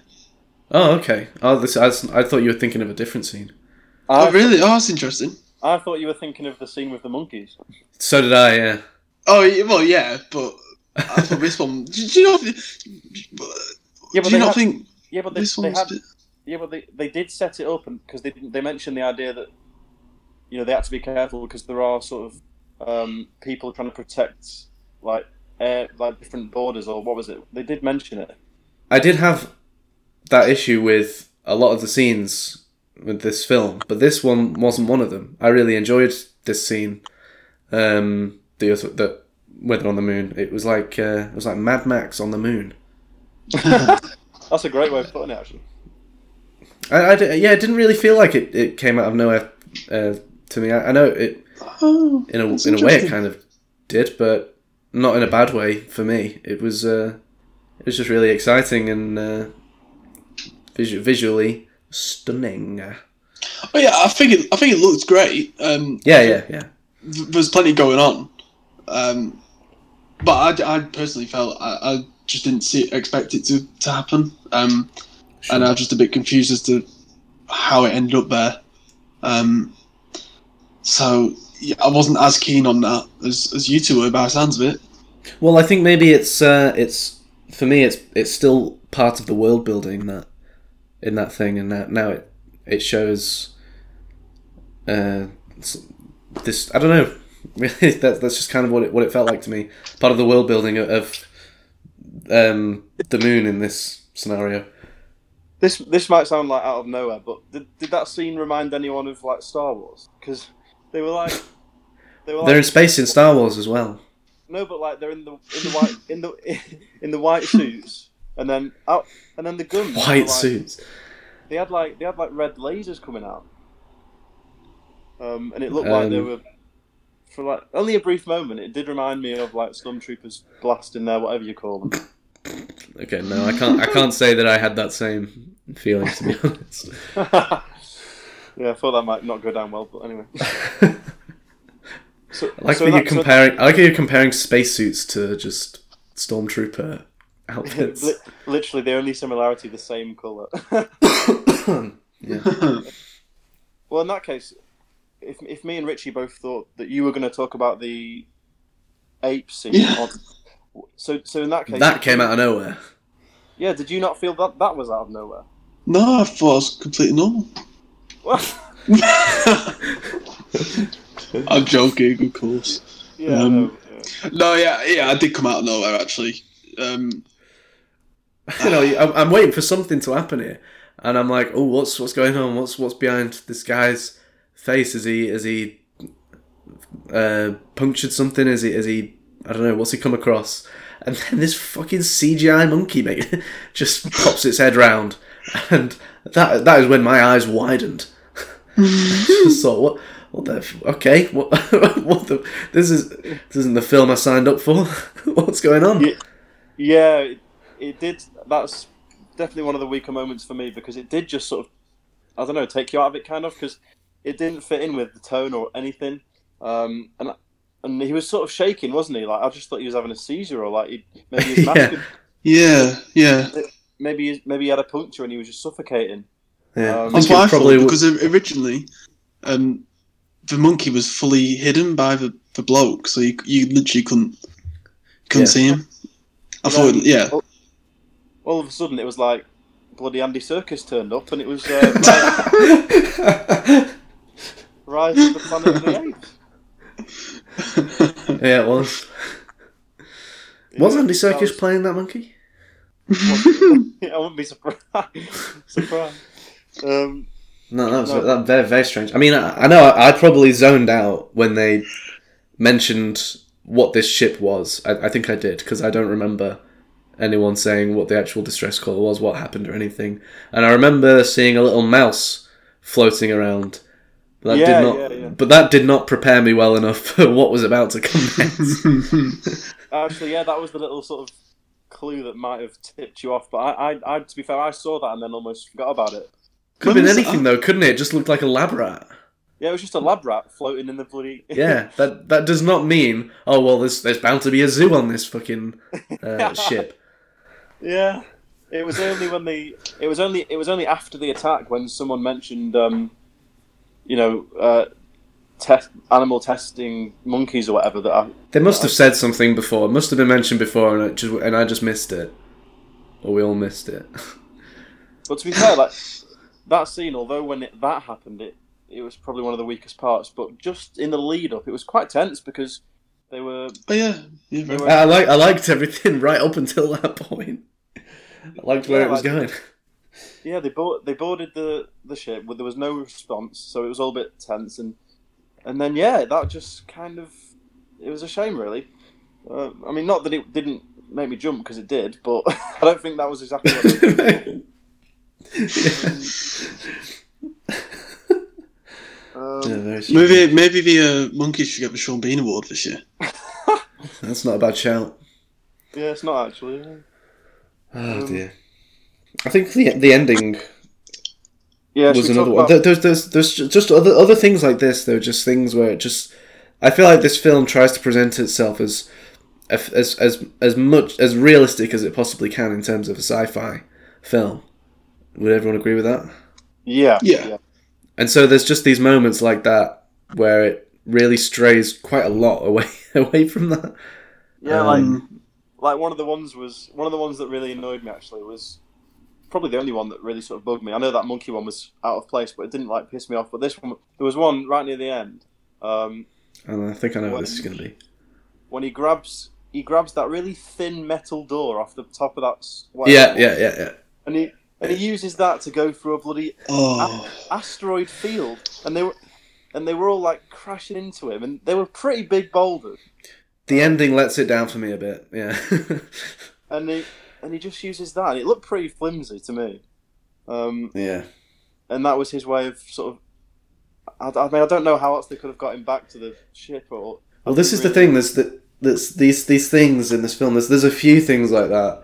Oh, okay. Oh, this. I, I thought you were thinking of a different scene. I oh, really? Thought, oh, that's interesting. I thought you were thinking of the scene with the monkeys. So did I. Yeah. Oh well, yeah, but I thought this one. Do you not? Know, yeah, do you not had, think? Yeah, but they, this they had. Bit... Yeah, but they they did set it up, because they they mentioned the idea that, you know, they had to be careful because there are sort of um, people trying to protect like air, like different borders, or what was it? They did mention it. I did have that issue with a lot of the scenes with this film, but this one wasn't one of them. I really enjoyed this scene, um, the the weather on the moon. It was like uh, it was like Mad Max on the moon. That's a great way of putting it, actually. I, I yeah, it didn't really feel like it, it came out of nowhere. Uh, To me, I, I know it. Oh, in a in a way, it kind of did, but not in a bad way for me. It was uh, it was just really exciting and uh, visu- visually stunning. Oh yeah, I think it. I think it looked great. Um, yeah, yeah, yeah. There's plenty going on, um, but I, I personally felt I, I just didn't see it, expect it to to happen, um, sure. And I was just a bit confused as to how it ended up there. Um, So yeah, I wasn't as keen on that as, as you two were, by the sounds of it. Well, I think maybe it's uh, it's for me it's it's still part of the world building that in that thing, and that now it it shows uh, this. I don't know. Really, that, that's just kind of what it what it felt like to me. Part of the world building of, of um, the moon in this scenario. This this might sound like out of nowhere, but did did that scene remind anyone of like Star Wars? Because They were like, they were like. They're in space in Star Wars as well. No, but like they're in the in the white in the in the white suits, and then out, and then the guns. White like, suits. They had like they had like red lasers coming out. um, and it looked um, like they were for like only a brief moment. It did remind me of like stormtroopers blasting their whatever you call them. Okay, no, I can't. I can't say that I had that same feeling, to be honest. Yeah, I thought that might not go down well, but anyway. So, I like so that you're comparing. So, I like that you're comparing spacesuits to just stormtrooper outfits. Literally, the only similarity, the same colour. Yeah. Well, in that case, if if me and Richie both thought that you were going to talk about the ape scene, yeah. on, so so in that case, that came out of nowhere. Yeah, did you not feel that that was out of nowhere? No, I thought it was completely normal. What? I'm joking, of course. Yeah, um, no, yeah. no, yeah, yeah, I did come out of nowhere actually. Um, you know, I'm, I'm waiting for something to happen here, and I'm like, oh, what's what's going on? What's what's behind this guy's face? Is he is he uh, punctured something? Is he is he? I don't know. What's he come across? And then this fucking C G I monkey, mate, just pops its head round, and that that is when my eyes widened. So what? What the? F- okay, what? What the? This is this isn't the film I signed up for. What's going on? Yeah, yeah it, it did. That's definitely one of the weaker moments for me because it did just sort of, I don't know, take you out of it kind of because it didn't fit in with the tone or anything. Um, and and he was sort of shaking, wasn't he? Like I just thought he was having a seizure or like he maybe his mask. yeah. Could, yeah, yeah. Maybe maybe he had a puncture and he was just suffocating. Yeah, um, that's what I thought because originally. Um, The monkey was fully hidden by the, the bloke, so you you literally couldn't couldn't yeah. see him. I and thought, then, yeah. All, all of a sudden, it was like bloody Andy Serkis turned up, and it was uh, Rise of the Planet of the Apes. Yeah, it was. Was Andy Serkis was... playing that monkey? I wouldn't be surprised. surprised. Um, No, that was no. that very, very strange. I mean, I, I know I, I probably zoned out when they mentioned what this ship was. I, I think I did, because I don't remember anyone saying what the actual distress call was, what happened or anything. And I remember seeing a little mouse floating around. That yeah, did not, yeah, yeah. But that did not prepare me well enough for what was about to come next. Actually, yeah, that was the little sort of clue that might have tipped you off. But I, I, I to be fair, I saw that and then almost forgot about it. Could have been anything though, couldn't it? It just looked like a lab rat. Yeah, it was just a lab rat floating in the bloody. Yeah, that that does not mean. Oh well, there's there's bound to be a zoo on this fucking uh, ship. Yeah, it was only when the it was only it was only after the attack when someone mentioned, um, you know, uh, test animal testing monkeys or whatever that. I, they must that have I, said something before. It must have been mentioned before, and it just and I just missed it, or we all missed it. But to be fair, like. That scene, although when it, that happened, it, it was probably one of the weakest parts. But just in the lead up, it was quite tense because they were. Oh yeah, yeah right. were, I like I liked everything right up until that point. I liked where yeah, it was like, going. Yeah, they board, they boarded the, the ship, but there was no response, so it was all a bit tense, and and then yeah, that just kind of it was a shame, really. Uh, I mean, not that it didn't make me jump because it did, but I don't think that was exactly what they did. Yeah. um, yeah, maybe maybe the uh, monkeys should get the Sean Bean Award this year. That's not a bad shout. Yeah, it's not actually. Yeah. Oh um, dear. I think the the ending. Yeah, was another one. About... There's there's there's just other other things like this. There are just things where it just. I feel like this film tries to present itself as as as as much as realistic as it possibly can in terms of a sci-fi film. Would everyone agree with that? Yeah. Yeah. And so there's just these moments like that where it really strays quite a lot away away from that. Yeah, um, like like one of the ones was one of the ones that really annoyed me actually was probably the only one that really sort of bugged me. I know that monkey one was out of place, but it didn't like piss me off. But this one, there was one right near the end. Um, and I think I know when, what this is going to be. When he grabs he grabs that really thin metal door off the top of that. Yeah, yeah, yeah, yeah. And he. And he uses that to go through a bloody oh. a- asteroid field, and they were, and they were all like crashing into him, and they were pretty big boulders. The ending lets it down for me a bit, yeah. and he and he just uses that. And it looked pretty flimsy to me. Um, yeah. And that was his way of sort of I, I mean, I don't know how else they could have got him back to the ship. Or well, this is really... the thing. There's the, there's these these things in this film. There's there's a few things like that.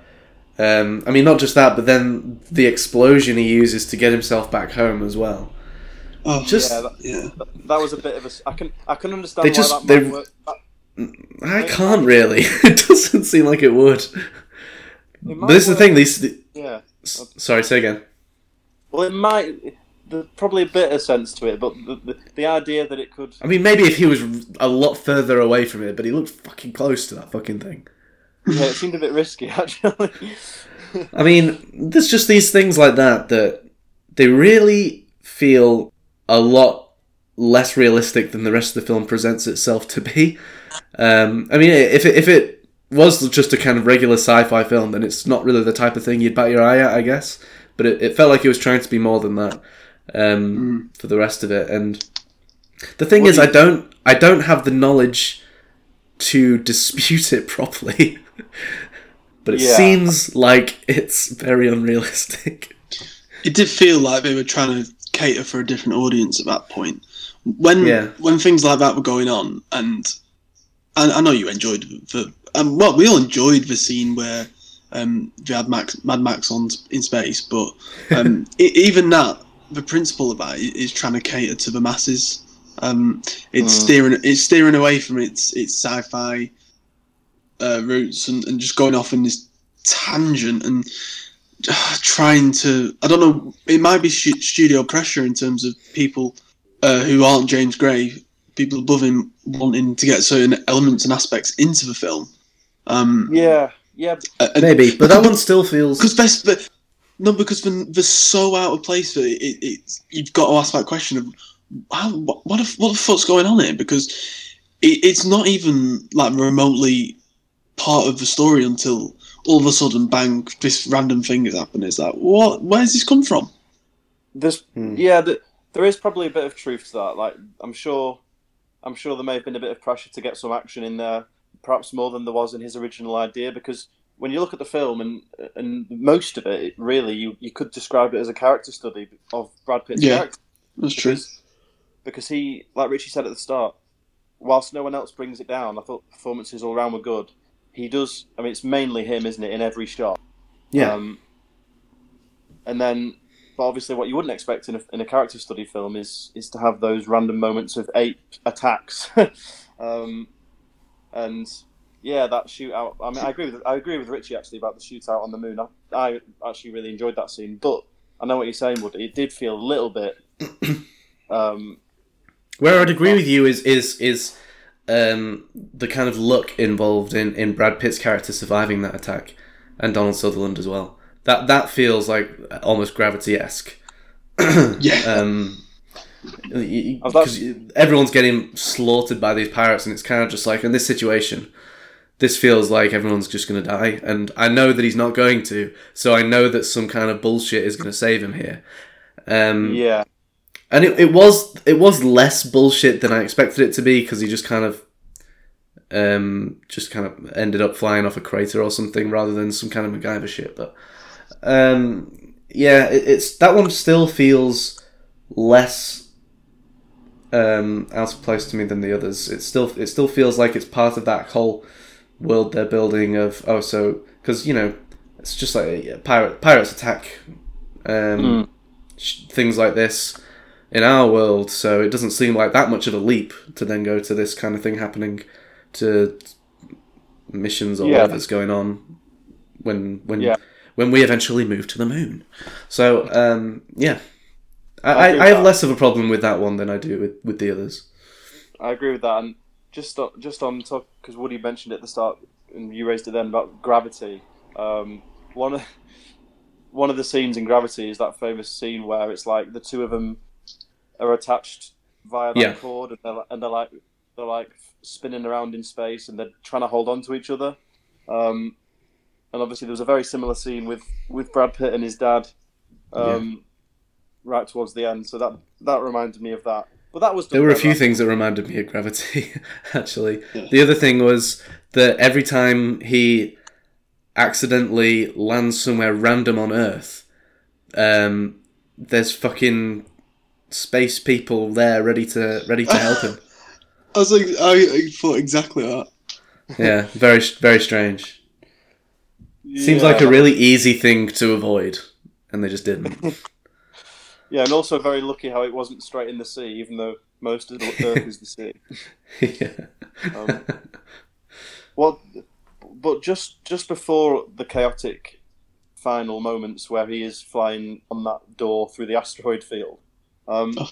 Um, I mean, not just that, but then the explosion he uses to get himself back home as well. Oh, just yeah, that, yeah. That, that was a bit of a. I can I can understand they why just, that might work. That, I can't really. It doesn't seem like it would. It but this is the thing. These. The, yeah. Sorry, say again. Well, it might. There's probably a bit of sense to it, but the, the the idea that it could. I mean, maybe if he was a lot further away from it, but he looked fucking close to that fucking thing. Yeah, it seemed a bit risky, actually. I mean, there's just these things like that that they really feel a lot less realistic than the rest of the film presents itself to be. Um, I mean, if it, if it was just a kind of regular sci-fi film, then it's not really the type of thing you'd bat your eye at, I guess. But it, it felt like it was trying to be more than that. Um, for the rest of it, and the thing what is, do you... I don't, I don't have the knowledge to dispute it properly, but it yeah. seems like it's very unrealistic. It did feel like they were trying to cater for a different audience at that point. When yeah. when things like that were going on, and I, I know you enjoyed the, um, well, we all enjoyed the scene where um, they had Max, Mad Max on in space, but um, it, even that. The principle of that is trying to cater to the masses. Um, it's mm. steering, it's steering away from its its sci-fi uh, roots and, and just going off in this tangent and uh, trying to. I don't know. It might be stu- studio pressure in terms of people uh, who aren't James Gray, people above him wanting to get certain elements and aspects into the film. Um, yeah, yeah, uh, maybe. But that one still feels because. No, because they're so out of place that it, it, it, you've got to ask that question of how, what, what, the, what the fuck's going on here? Because it, it's not even like remotely part of the story until all of a sudden, bang, this random thing has happened. It's like, what? Where's this come from? There's, hmm. yeah, the, there is probably a bit of truth to that. Like, I'm sure, I'm sure there may have been a bit of pressure to get some action in there, perhaps more than there was in his original idea, because. When you look at the film, and and most of it, really, you, you could describe it as a character study of Brad Pitt's yeah, character. That's because, true. Because he, like Richie said at the start, whilst no one else brings it down, I thought performances all around were good. He does, I mean, it's mainly him, isn't it, in every shot? Yeah. Um, and then, but obviously what you wouldn't expect in a, in a character study film is, is to have those random moments of ape attacks. um, and... Yeah, that shootout. I mean, I agree with I agree with Richie actually about the shootout on the moon. I, I actually really enjoyed that scene, but I know what you're saying, Woody. It did feel a little bit. Um, Where I'd agree um, with you is is is um, the kind of luck involved in, in Brad Pitt's character surviving that attack, and Donald Sutherland as well. That that feels like almost Gravity-esque. yeah. Um, because everyone's getting slaughtered by these pirates, and it's kind of just like in this situation. This feels like everyone's just going to die, and I know that he's not going to, so I know that some kind of bullshit is going to save him here. Um, yeah. And it, it was it was less bullshit than I expected it to be, because he just kind of um, just kind of ended up flying off a crater or something, rather than some kind of MacGyver shit. But um, yeah, it, it's that one still feels less um, out of place to me than the others. It still it still feels like it's part of that whole... world they're building of oh so because you know it's just like a pirate pirates attack um, mm. sh- things like this in our world, so it doesn't seem like that much of a leap to then go to this kind of thing happening to missions or yeah. whatever's going on when when yeah. when we eventually move to the moon. So um, yeah, I I, I, I have that. less of a problem with that one than I do with, with the others. I agree with that. And Just on, just on top, because Woody mentioned it at the start, and you raised it then about Gravity. Um, one of one of the scenes in Gravity is that famous scene where it's like the two of them are attached via that yeah. cord, and they're, and they're like they're like spinning around in space, and they're trying to hold on to each other. Um, and obviously, there was a very similar scene with, with Brad Pitt and his dad um, yeah. right towards the end. So that that reminded me of that. Well, that was there were a few that. things that reminded me of Gravity, actually. Yeah. The other thing was that every time he accidentally lands somewhere random on Earth, um, there's fucking space people there ready to ready to help him. I was like, I, I thought exactly that. Yeah, very very strange. Yeah. Seems like a really easy thing to avoid, and they just didn't. Yeah, and also very lucky how it wasn't straight in the sea, even though most of the Earth is the sea. Yeah. Um, well, but just just before the chaotic final moments where he is flying on that door through the asteroid field, um, oh,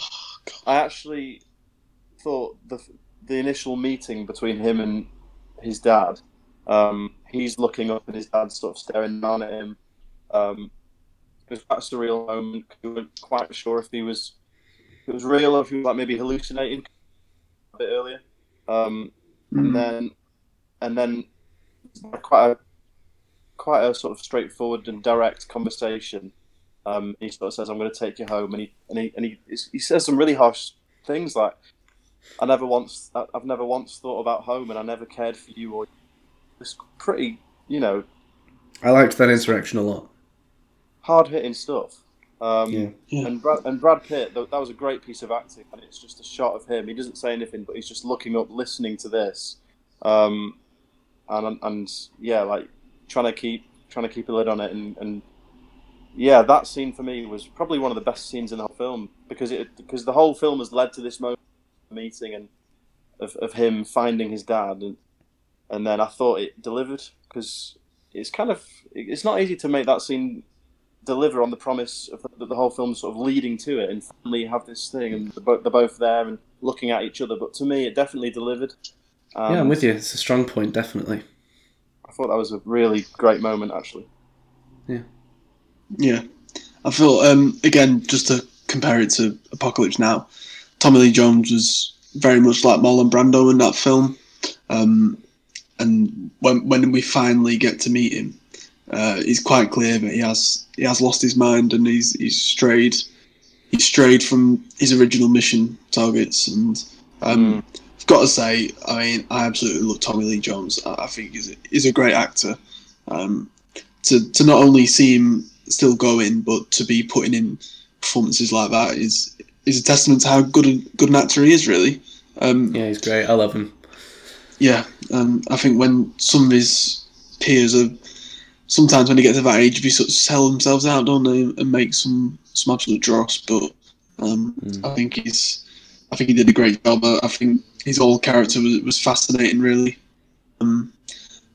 I actually thought the the initial meeting between him and his dad, um, he's looking up and his dad's sort of staring down at him. Um, it was quite a surreal moment. We weren't quite sure if he was, if it was real or if he was like maybe hallucinating a bit earlier. Um, mm-hmm. And then, and then quite a quite a sort of straightforward and direct conversation. Um, he sort of says, "I'm going to take you home," and he and he and he, he says some really harsh things like, "I never once, I've never once thought about home, and I never cared for you." Or it's pretty, you know. I liked that interaction a lot. Hard hitting stuff. Um, yeah. Yeah. And Brad, and Brad Pitt, that was a great piece of acting, and it's just a shot of him. He doesn't say anything, but he's just looking up, listening to this, um, and and yeah, like trying to keep trying to keep a lid on it, and, and yeah, that scene for me was probably one of the best scenes in the whole film because it because the whole film has led to this moment. Meeting and of, of him finding his dad, and and then I thought it delivered because it's kind of it's not easy to make that scene deliver on the promise of the, the whole film sort of leading to it, and finally have this thing and they're both there and looking at each other. But to me, it definitely delivered. Um, yeah, I'm with you. It's a strong point, definitely. I thought that was a really great moment, actually. Yeah, yeah. I feel um, again just to compare it to Apocalypse Now. Tommy Lee Jones was very much like Marlon Brando in that film, um, and when when we finally get to meet him, uh, it's quite clear that he has he has lost his mind and he's he's strayed, he's strayed from his original mission targets. And um, mm. I've got to say, I mean, I absolutely love Tommy Lee Jones. I, I think he's a, he's a great actor. Um, to to not only see him still going, but to be putting in performances like that is. Is a testament to how good a, good an actor he is, really. Um, yeah, he's great. I love him. Yeah, um, I think when some of his peers are sometimes when they get to that age, they sort of sell themselves out, don't they, and make some, some absolute dross. But um, mm. I think he's, I think he did a great job. I think his whole character was was fascinating, really. Um,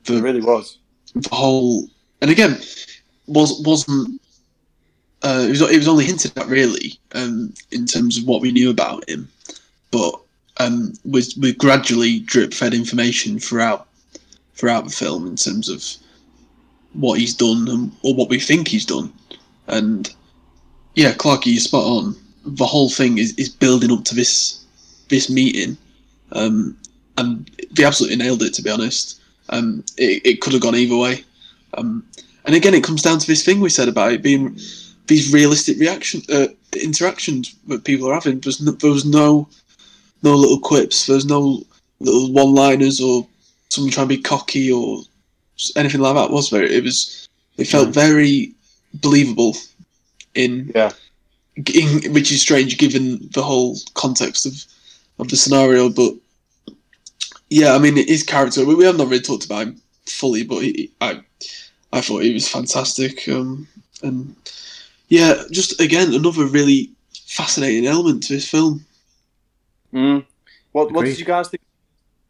the, it really was the whole, and again, was wasn't. Uh, it was it was only hinted at, really, um, in terms of what we knew about him, but um, was we gradually drip fed information throughout throughout the film in terms of what he's done and, or what we think he's done, and yeah, Clarky, you're spot on. The whole thing is, is building up to this this meeting, um, and they absolutely nailed it. To be honest, um, it it could have gone either way, um, and again, it comes down to this thing we said about it being. These realistic reaction uh, interactions that people are having. There's no, there was no no little quips. There's no little one-liners or someone trying to be cocky or anything like that. Was there? It was. It felt yeah. very believable. In yeah, in, which is strange given the whole context of, of the scenario. But yeah, I mean, his character. We, we have not really talked about him fully, but he, I I thought he was fantastic. Um, and Yeah, just again another really fascinating element to this film. Mm. What Agreed. What did you guys think?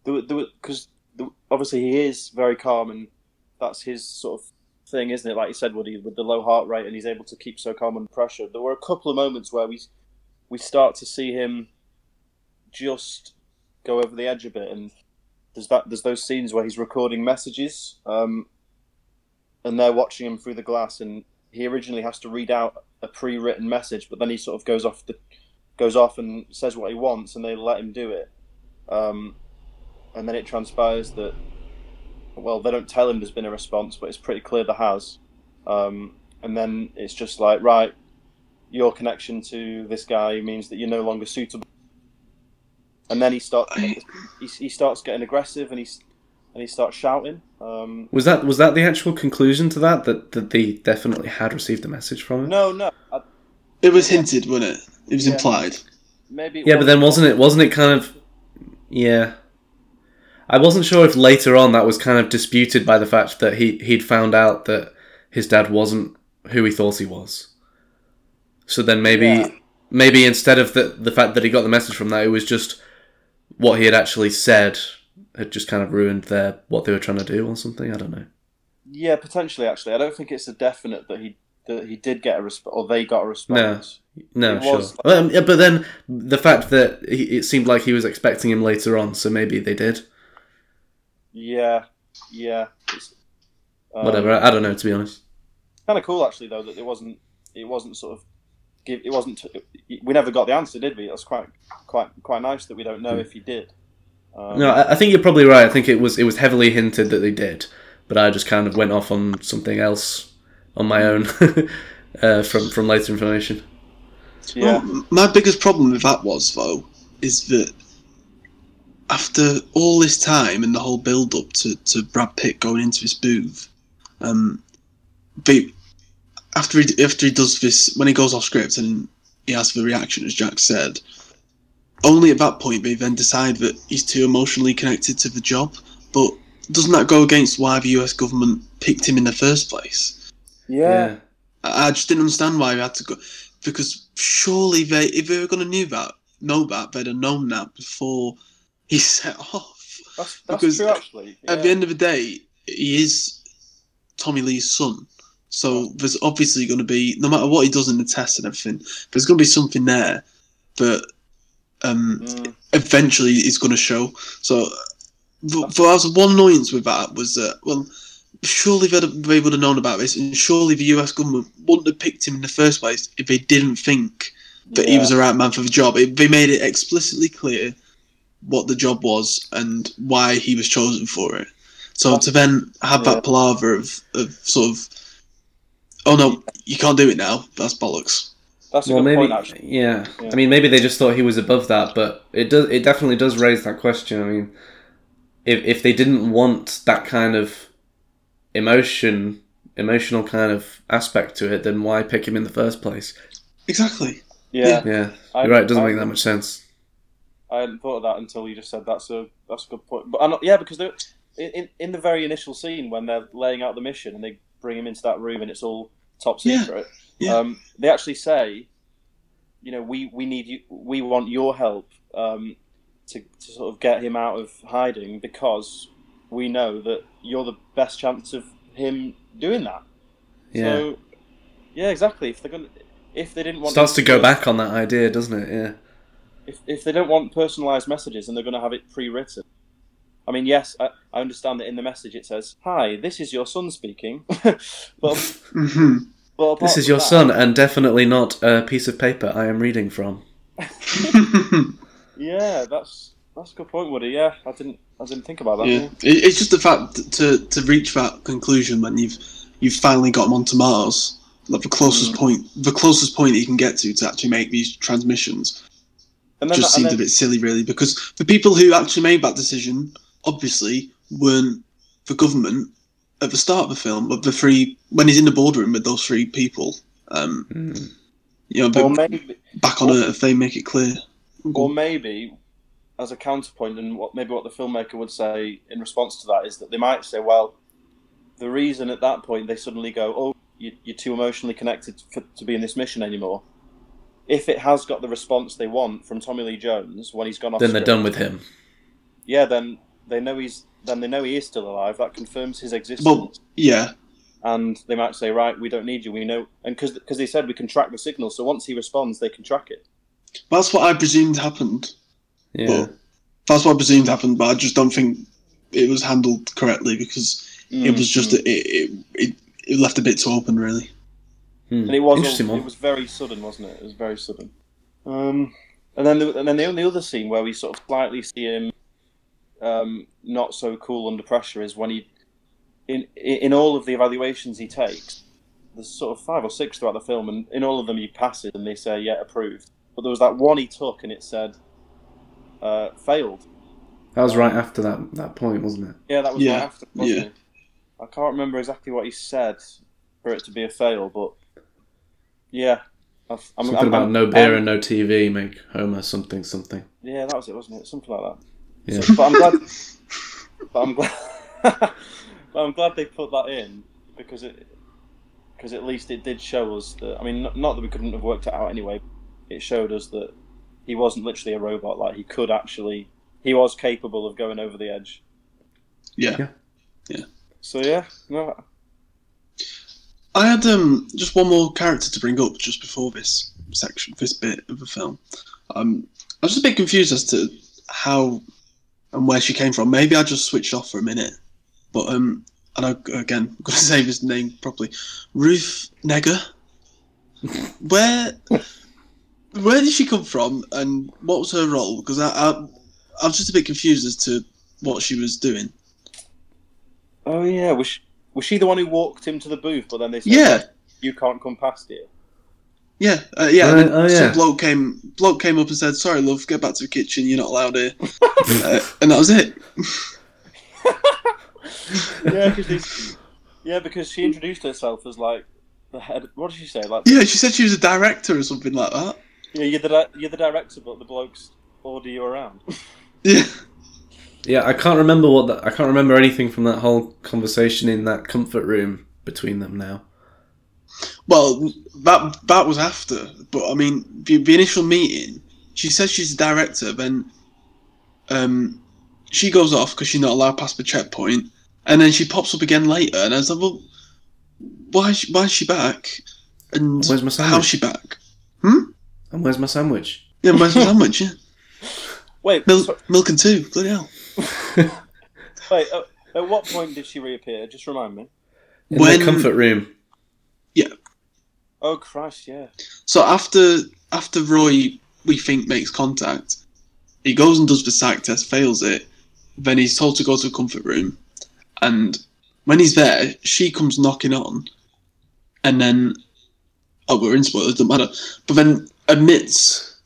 Because obviously he is very calm, and that's his sort of thing, isn't it? Like you said, Woody, with the low heart rate, and he's able to keep so calm under pressure. There were a couple of moments where we we start to see him just go over the edge a bit, and there's that there's those scenes where he's recording messages, um, and they're watching him through the glass and. He originally has to read out a pre-written message, but then he sort of goes off the, goes off and says what he wants, and they let him do it. Um, and then it transpires that, well, they don't tell him there's been a response, but it's pretty clear there has. Um, and then it's just like, right, your connection to this guy means that you're no longer suitable. And then he starts, I... he, he starts getting aggressive, and he's. And he starts shouting. Um, was that was that the actual conclusion to that? That that they definitely had received a message from him? No, no. I, it was yeah. hinted, wasn't it? It was yeah. implied. Maybe. Yeah, but then wasn't it? Wasn't it kind of? Yeah. I wasn't sure if later on that was kind of disputed by the fact that he he'd found out that his dad wasn't who he thought he was. So then maybe yeah. maybe instead of the the fact that he got the message from that, it was just what he had actually said had just kind of ruined their what they were trying to do or something. I don't know. Yeah, potentially. Actually, I don't think it's a definite that he that he did get a response or they got a response. No, no, it sure. Was like... um, yeah, but then the fact that he, it seemed like he was expecting him later on, so maybe they did. Yeah, yeah. Um, Whatever. I, I don't know, to be honest. Kind of cool, actually, though, that it wasn't. It wasn't sort of. It wasn't. We never got the answer, did we? That's quite, quite, quite nice that we don't know if he did. Um, no, I, I think you're probably right. I think it was. It was heavily hinted that they did, but I just kind of went off on something else on my own uh, from from later information. Yeah. Well, my biggest problem with that was though is that. After all this time and the whole build-up to, to Brad Pitt going into this booth, um, they, after he after he does this, when he goes off script and he has the reaction, as Jack said, only at that point they then decide that he's too emotionally connected to the job. But doesn't that go against why the U S government picked him in the first place? Yeah. I, I just didn't understand why they had to go. Because surely they, if they were going to knew that, know that, they'd have known that before... He set off. That's, that's because true, actually. Yeah. At the end of the day, he is Tommy Lee's son. So there's obviously going to be, no matter what he does in the test and everything, there's going to be something there that um, mm. eventually is going to show. So but, but I was one annoyance with that was that, well, surely they would have known about this, and surely the U S government wouldn't have picked him in the first place if they didn't think that yeah. he was the right man for the job. It, they made it explicitly clear what the job was and why he was chosen for it. So to then have yeah. that palaver of, of sort of, oh no, you can't do it now. That's bollocks. That's a well, good maybe, point, actually. Yeah. yeah, I mean, maybe they just thought he was above that, but it does. It definitely does raise that question. I mean, if if they didn't want that kind of emotion, emotional kind of aspect to it, then why pick him in the first place? Exactly. Yeah. Yeah. You're right. It doesn't make that much sense. I hadn't thought of that until you just said that's a that's a good point. But I'm not, yeah, because in in the very initial scene when they're laying out the mission and they bring him into that room and it's all top secret, yeah, yeah. Um, they actually say, you know, we, we need you, we want your help um, to to sort of get him out of hiding because we know that you're the best chance of him doing that. Yeah. So, yeah, exactly. If they're gonna, if they didn't want starts to go to, back on that idea, doesn't it? Yeah. If if they don't want personalised messages and they're going to have it pre-written, I mean, yes, I, I understand that in the message it says, "Hi, this is your son speaking," but, mm-hmm. but this is your that, son, and definitely not a piece of paper I am reading from. yeah, that's that's a good point, Woody. Yeah, I didn't I didn't think about that. Yeah. It's just the fact to to reach that conclusion when you've you've finally got them onto Mars, like the closest mm. point, the closest point you can get to to actually make these transmissions. And then just that, and seemed then, a bit silly, really, because the people who actually made that decision obviously weren't the government at the start of the film. But the three, when he's in the boardroom with those three people, um, mm. you know, or maybe, back on or, Earth, they make it clear. Or maybe, as a counterpoint, and what maybe what the filmmaker would say in response to that is that they might say, "Well, the reason at that point they suddenly go, oh, you, you're too emotionally connected for, to be in this mission anymore." If it has got the response they want from Tommy Lee Jones when he's gone off, then they're done with him. Yeah, then they know he's then they know he is still alive. That confirms his existence. Well, yeah, and they might say, right, we don't need you. We know, and because because they said we can track the signal, so once he responds, they can track it. That's what I presumed happened. Yeah, well, that's what I presumed happened, but I just don't think it was handled correctly because mm. it was just it it, it it left a bit too open, really. And it was all, it was very sudden, wasn't it? It was very sudden. Um, and then the, and then the only other scene where we sort of slightly see him um, not so cool under pressure is when he, in in all of the evaluations he takes, there's sort of five or six throughout the film, and in all of them he passes and they say, yeah, approved. But there was that one he took and it said, uh, failed. That was right after that, that point, wasn't it? Yeah, that was yeah. right after, wasn't yeah. it? I can't remember exactly what he said for it to be a fail, but... Yeah, I've, I'm, something I'm, about I'm, no beer um, and no T V make Homer something something. Yeah, that was it, wasn't it? Something like that. Yeah. So, but I'm glad. but I'm glad. but I'm glad they put that in because it, because at least it did show us that. I mean, not that we couldn't have worked it out anyway. It showed us that he wasn't literally a robot. Like he could actually, he was capable of going over the edge. Yeah. Yeah. Yeah. So yeah. No. I had um, just one more character to bring up just before this section, this bit of the film. Um, I was just a bit confused as to how and where she came from. Maybe I just switched off for a minute. But, um, and I, again, I'm going to say his name properly. Ruth Negga. Where where did she come from and what was her role? Because I, I, I was just a bit confused as to what she was doing. Oh, yeah, we should... Was she the one who walked him to the booth, but then they said, yeah. You can't come past here? Yeah, uh, yeah. Uh, oh, some yeah. bloke came bloke came up and said, sorry, love, get back to the kitchen, you're not allowed here. uh, and that was it. yeah, cause yeah, because she introduced herself as, like, the head... What did she say? Like, yeah, she said she was a director or something like that. Yeah, you're the, di- you're the director, but the blokes order you around. yeah. Yeah, I can't remember what that. I can't remember anything from that whole conversation in that comfort room between them now. Well, that that was after, but I mean, the, the initial meeting. She says she's the director, then um, she goes off because she's not allowed past the checkpoint, and then she pops up again later. And I was like, well, why is she, why is she back? And where's my sandwich? How's she back? Hmm. And where's my sandwich? Yeah, and where's my sandwich? Yeah. Wait, Mil- so- milk and two. Bloody hell. Wait, uh, at what point did she reappear? Just remind me. In when... the comfort room. Yeah. Oh, Christ, yeah. So after after Roy, we think, makes contact, he goes and does the psych test, fails it, then he's told to go to the comfort room, and when he's there, she comes knocking on, and then, oh, we're in spoilers, doesn't matter, but then admits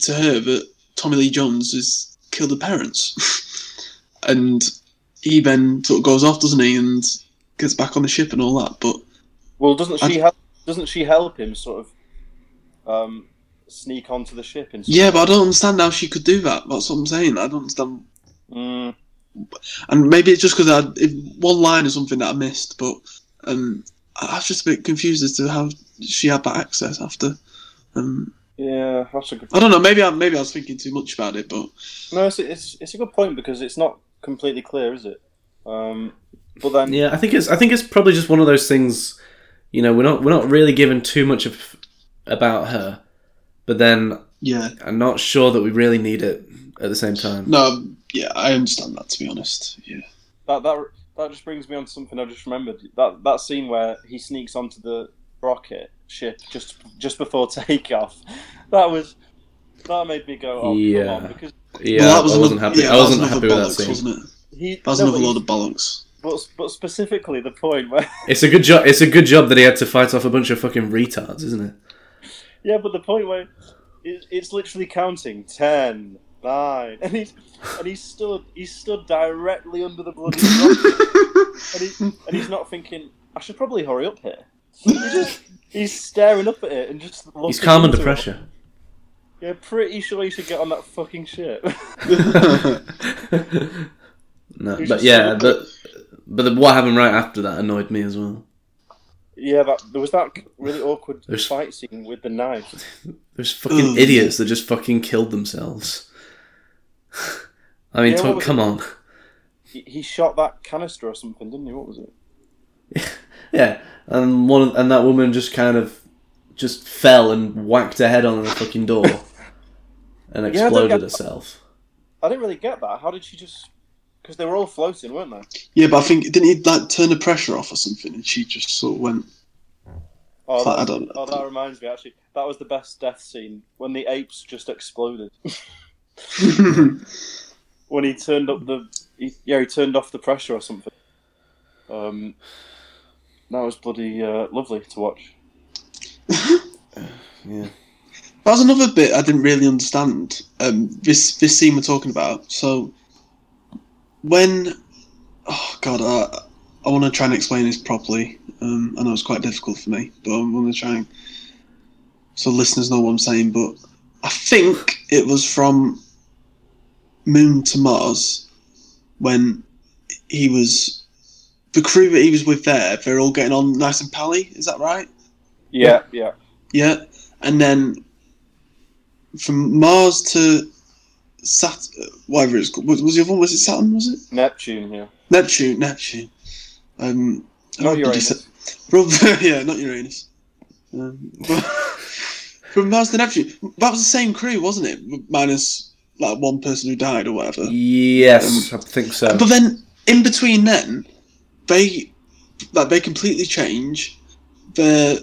to her that Tommy Lee Jones has killed her parents. and he then sort of goes off, doesn't he, and gets back on the ship and all that, but... Well, doesn't she, I... help, doesn't she help him sort of um, sneak onto the ship? And yeah, but I don't understand how she could do that. That's what I'm saying. I don't understand... Mm. And maybe it's just because I... One line or something that I missed, but um, I was just a bit confused as to how she had that access after... Um, Yeah, that's a good point. I don't know. Maybe I maybe I was thinking too much about it, but no, it's it's, it's a good point because it's not completely clear, is it? Um, but then, yeah, I think it's I think it's probably just one of those things. You know, we're not we're not really given too much of, about her, but then yeah, I'm not sure that we really need it at the same time. No, yeah, I understand that, to be honest. Yeah, that that that just brings me on to something I just remembered. That that scene where he sneaks onto the rocket ship just just before takeoff, that was that made me go, oh, yeah, come on, because yeah, well, that was I wasn't another, happy. Yeah, I wasn't was happy with bollocks, that scene. Wasn't it? He, that was no, another load of bollocks. But but specifically the point where it's a good job. It's a good job that he had to fight off a bunch of fucking retards, isn't it? Yeah, but the point where it, it's literally counting ten, nine, and he's and he stood he stood directly under the bloody rocket, and he and he's not thinking, I should probably hurry up here. He just. He's staring up at it and just looking. He's calm under pressure. It. Yeah, pretty sure you should get on that fucking ship. no, He's but yeah, so... but but the, what happened right after that annoyed me as well. Yeah, that, there was that really awkward There's... fight scene with the knife. There's fucking Ugh. idiots that just fucking killed themselves. I mean, yeah, talk, come it? on. He, he shot that canister or something, didn't he? What was it? Yeah, and one of, and that woman just kind of just fell and whacked her head on the fucking door and exploded yeah, I herself. I didn't really get that. How did she just? Because they were all floating, weren't they? Yeah, but I think didn't he like turn the pressure off or something, and she just sort of went. Oh, that, like, I don't, oh, I don't... that reminds me. Actually, that was the best death scene when the apes just exploded. when he turned up the he, yeah, he turned off the pressure or something. Um. That was bloody uh, lovely to watch. yeah. That was another bit I didn't really understand. Um, this this scene we're talking about. So when, oh god, I I want to try and explain this properly. Um, I know it's quite difficult for me, but I'm going to try and. so listeners know what I'm saying, but I think it was from Moon to Mars when he was, the crew that he was with there, they're all getting on nice and pally, is that right? Yeah, yeah. Yeah, and then from Mars to Saturn, whatever it's called, was, was the other one, was it Saturn, was it? Neptune, yeah. Neptune, Neptune. Um, not Uranus. Sa- yeah, not Uranus. Um, from Mars to Neptune, that was the same crew, wasn't it? Minus like one person who died or whatever. Yes, um, I think so. But then, in between then, they like they completely change their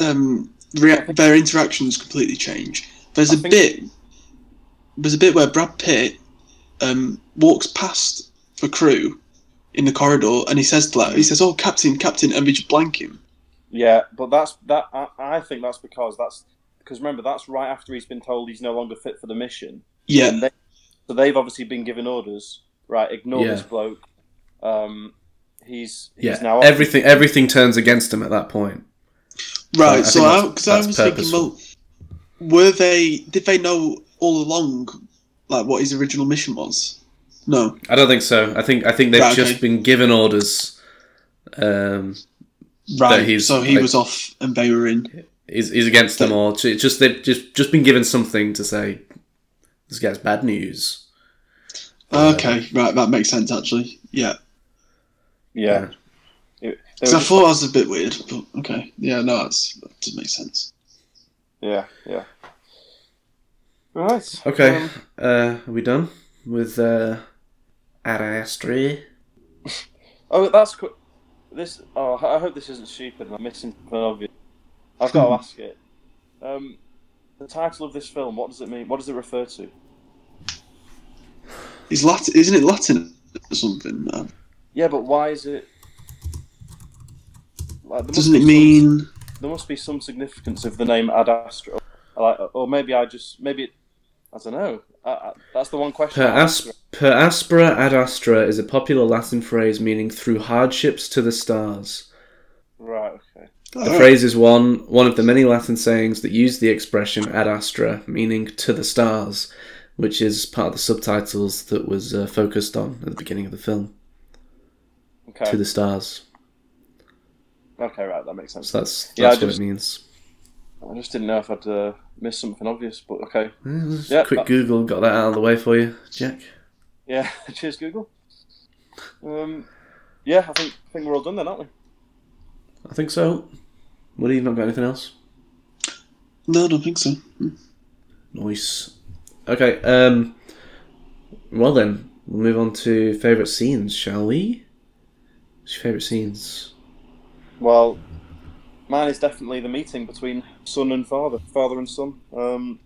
um rea- their interactions completely change. There's I a bit there's a bit where Brad Pitt um walks past the crew in the corridor and he says to like, he says, "Oh, Captain, Captain," and they just blank him. Yeah, but that's that. I, I think that's because that's because remember that's right after he's been told he's no longer fit for the mission. Yeah. They, so they've obviously been given orders. Right, ignore yeah. this bloke. Um, he's he's yeah. now everything. Off. Everything turns against him at that point. Right. Like, so I, I, cause I was purposeful. thinking, well, were they? Did they know all along, like what his original mission was? No, I don't think so. I think I think they've right, just okay. been given orders. Um, right. That he's, so he like, was off, and they were in. Is is against so, them, or it's just they've just just been given something to say. This guy's bad news. Okay, um, right, that makes sense actually. Yeah. Yeah. Because yeah. I thought that was a bit weird, but okay. Yeah, no, that's, that does make sense. Yeah, yeah. Right. Okay, um, uh, are we done with uh, Ad Astra? Oh, that's qu- this. Oh, I hope this isn't stupid. I'm missing an obvious. I've got to ask it. Um, the title of this film, what does it mean? What does it refer to? Is Latin, isn't it Latin or something? No. Yeah, but why is it? Like, doesn't it mean some, there must be some significance of the name Ad Astra? Like, or maybe I just maybe it, I don't know. I, I, that's the one question. Per, as, per aspera ad astra is a popular Latin phrase meaning through hardships to the stars. Right. Okay. The oh. phrase is one one of the many Latin sayings that use the expression ad astra, meaning to the stars, which is part of the subtitles that was uh, focused on at the beginning of the film. Okay. To the stars. Okay, right, that makes sense. So that's that's yeah, what just, it means. I just didn't know if I'd uh, missed something obvious, but okay. Yeah, yeah, quick that... Google got that out of the way for you, Jack. Yeah, cheers, Google. Um, yeah, I think I think we're all done then, aren't we? I think so. Woody, you've not got anything else? No, I don't think so. Mm. Nice. Okay, um, well then, we'll move on to favourite scenes, shall we? What's your favourite scenes? Well, mine is definitely the meeting between son and father, father and son. Um,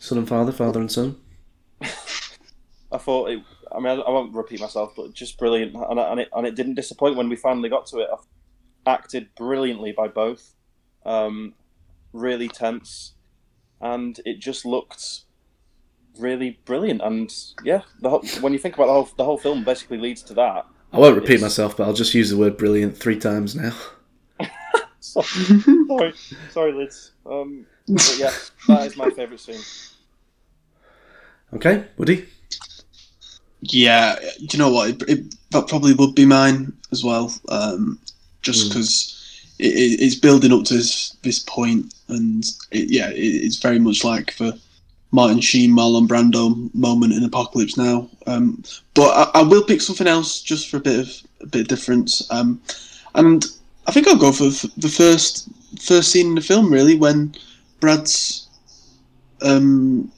son and father, father and son. I thought, it, I mean, I, I won't repeat myself, but just brilliant, and, and, it, and it didn't disappoint when we finally got to it. Acted brilliantly by both, um, really tense, and it just looked... really brilliant, and yeah, the whole, when you think about the whole the whole film, basically leads to that. I won't repeat it's... myself, but I'll just use the word "brilliant" three times now. sorry, sorry, sorry, Liz. Um, but yeah, that is my favourite scene. Okay, Woody. Yeah, do you know what? It, it, that probably would be mine as well, um, just because mm. it, it, it's building up to this this point, and it, yeah, it, it's very much like for. Martin Sheen, Marlon Brando moment in Apocalypse Now. Um, but I, I will pick something else just for a bit of a bit of difference. Um, and I think I'll go for the first first scene in the film, really, when Brad's um,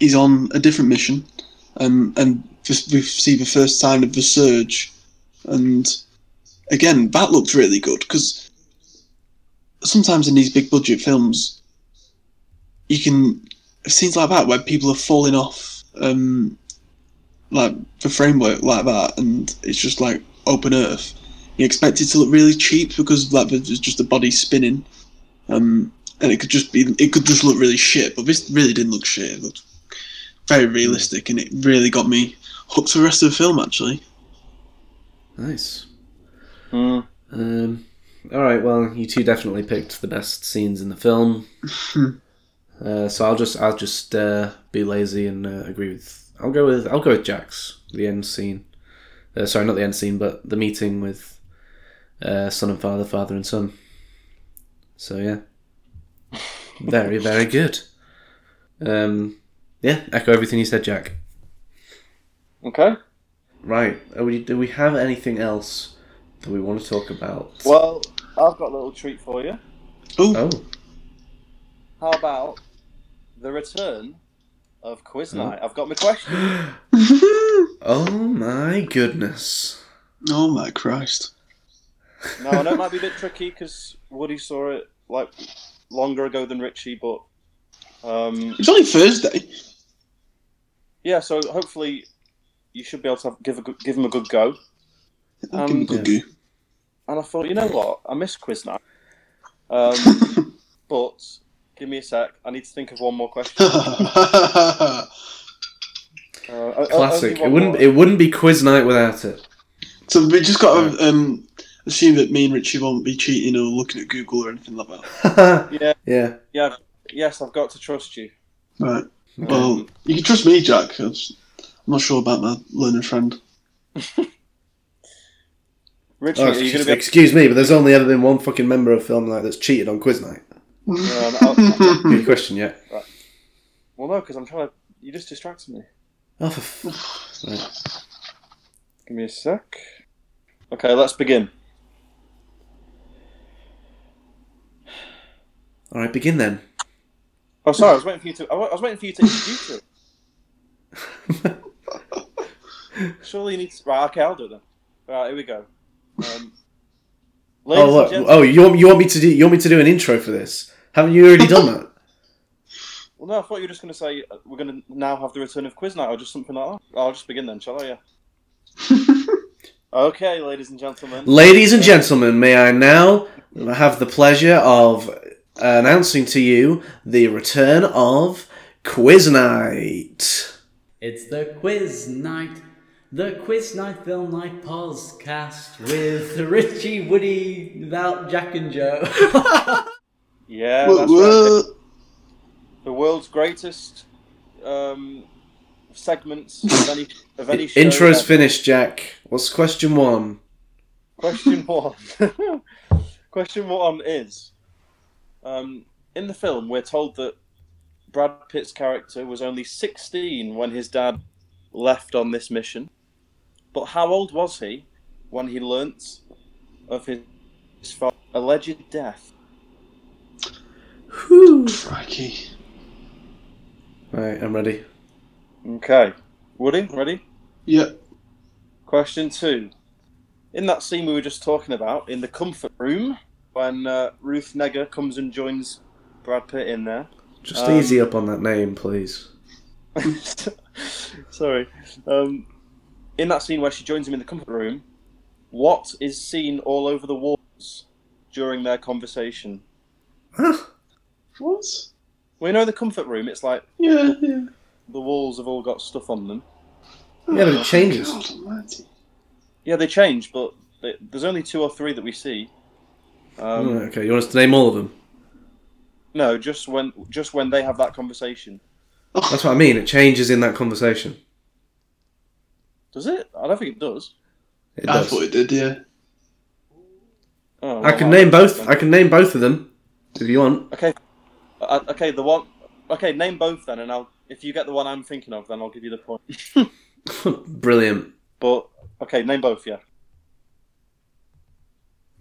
he's on a different mission, um, and we see the first sign of the surge. And again, that looked really good because sometimes in these big budget films, you can. Scenes like that where people are falling off um, like the framework like that, and it's just like open earth. You expect it to look really cheap because like there's just a body spinning, um, and it could just be it could just look really shit. But this really didn't look shit. It looked very realistic, and it really got me hooked for the rest of the film. Actually, nice. Mm. Um, all right, well, you two definitely picked the best scenes in the film. uh, so I'll just I'll just uh, be lazy and uh, agree with I'll go with I'll go with Jack's the end scene. Uh, sorry, not the end scene, but the meeting with uh, son and father, father and son. So yeah, very very good. Um, yeah, echo everything you said, Jack. Okay. Right. Are we, do we have anything else that we want to talk about? Well, I've got a little treat for you. Ooh. Oh. How about the return of quiz night? Oh. I've got my question. Oh my goodness. Oh my Christ. Now, I know it might be a bit tricky because Woody saw it like longer ago than Richie, but um, it's only Thursday. Yeah, so hopefully you should be able to have, give a, give him a good go. Um, give him a good yeah. go. And I thought, you know what? I miss quiz night. Um, but give me a sec. I need to think of one more question. uh, Classic. It wouldn't. More. It wouldn't be quiz night without it. So we just got to um, assume that me and Richie won't be cheating or looking at Google or anything like that. yeah. Yeah. Yeah. Yes, I've got to trust you. Right. Um, well, you can trust me, Jack. I'm not sure about my learner friend. Richie, oh, are you gonna be... Excuse me, but there's only ever been one fucking member of Film Night that's cheated on Quiz Night. Um, I'll, I'll... Good question, yeah. Right. Well, no, because I'm trying to... You just distracted me. Oh, for f... right. Give me a sec. Okay, let's begin. All right, begin then. Oh, sorry, I was waiting for you to... I was waiting for you to introduce it. Surely you need to... Right, okay, I'll do it then. Right, here we go. Um, oh, look. oh, you want you want me to do you want me to do an intro for this? Haven't you already done that? Well, no, I thought you were just going to say we're going to now have the return of Quiz Night or just something like that. I'll just begin then, shall I? Yeah. Okay, ladies and gentlemen. Ladies and gentlemen, may I now have the pleasure of announcing to you the return of Quiz Night. It's the Quiz Night. The Quiz Night Film Night podcast with Richie, Woody, without Jack and Joe. Yeah, that's right. The world's greatest um, segments of any, of any show. Intro's ever. Finished, Jack. What's question one? Question one. Question one is, um, in the film, we're told that Brad Pitt's character was only sixteen when his dad left on this mission. But how old was he when he learnt of his alleged death? Whew. Crikey. Right, I'm ready. Okay. Woody, ready? Yep. Question two. In that scene we were just talking about, in the comfort room, when uh, Ruth Negga comes and joins Brad Pitt in there. Just um, easy up on that name, please. Sorry. Um, in that scene where she joins him in the comfort room, what is seen all over the walls during their conversation? Huh? What? Well, you know the comfort room, it's like... Yeah, the, yeah. The walls have all got stuff on them. Yeah, but it changes. God, yeah, they change, but they, there's only two or three that we see. Um, oh, okay, you want us to name all of them? No, just when just when they have that conversation. That's what I mean, it changes in that conversation. Does it? I don't think it does. It I does. thought it did, yeah. Oh, well, I can I name both then. I can name both of them. If you want. Okay. Uh, okay, the one Okay, name both then and I'll if you get the one I'm thinking of then I'll give you the point. Brilliant. But okay, name both, yeah.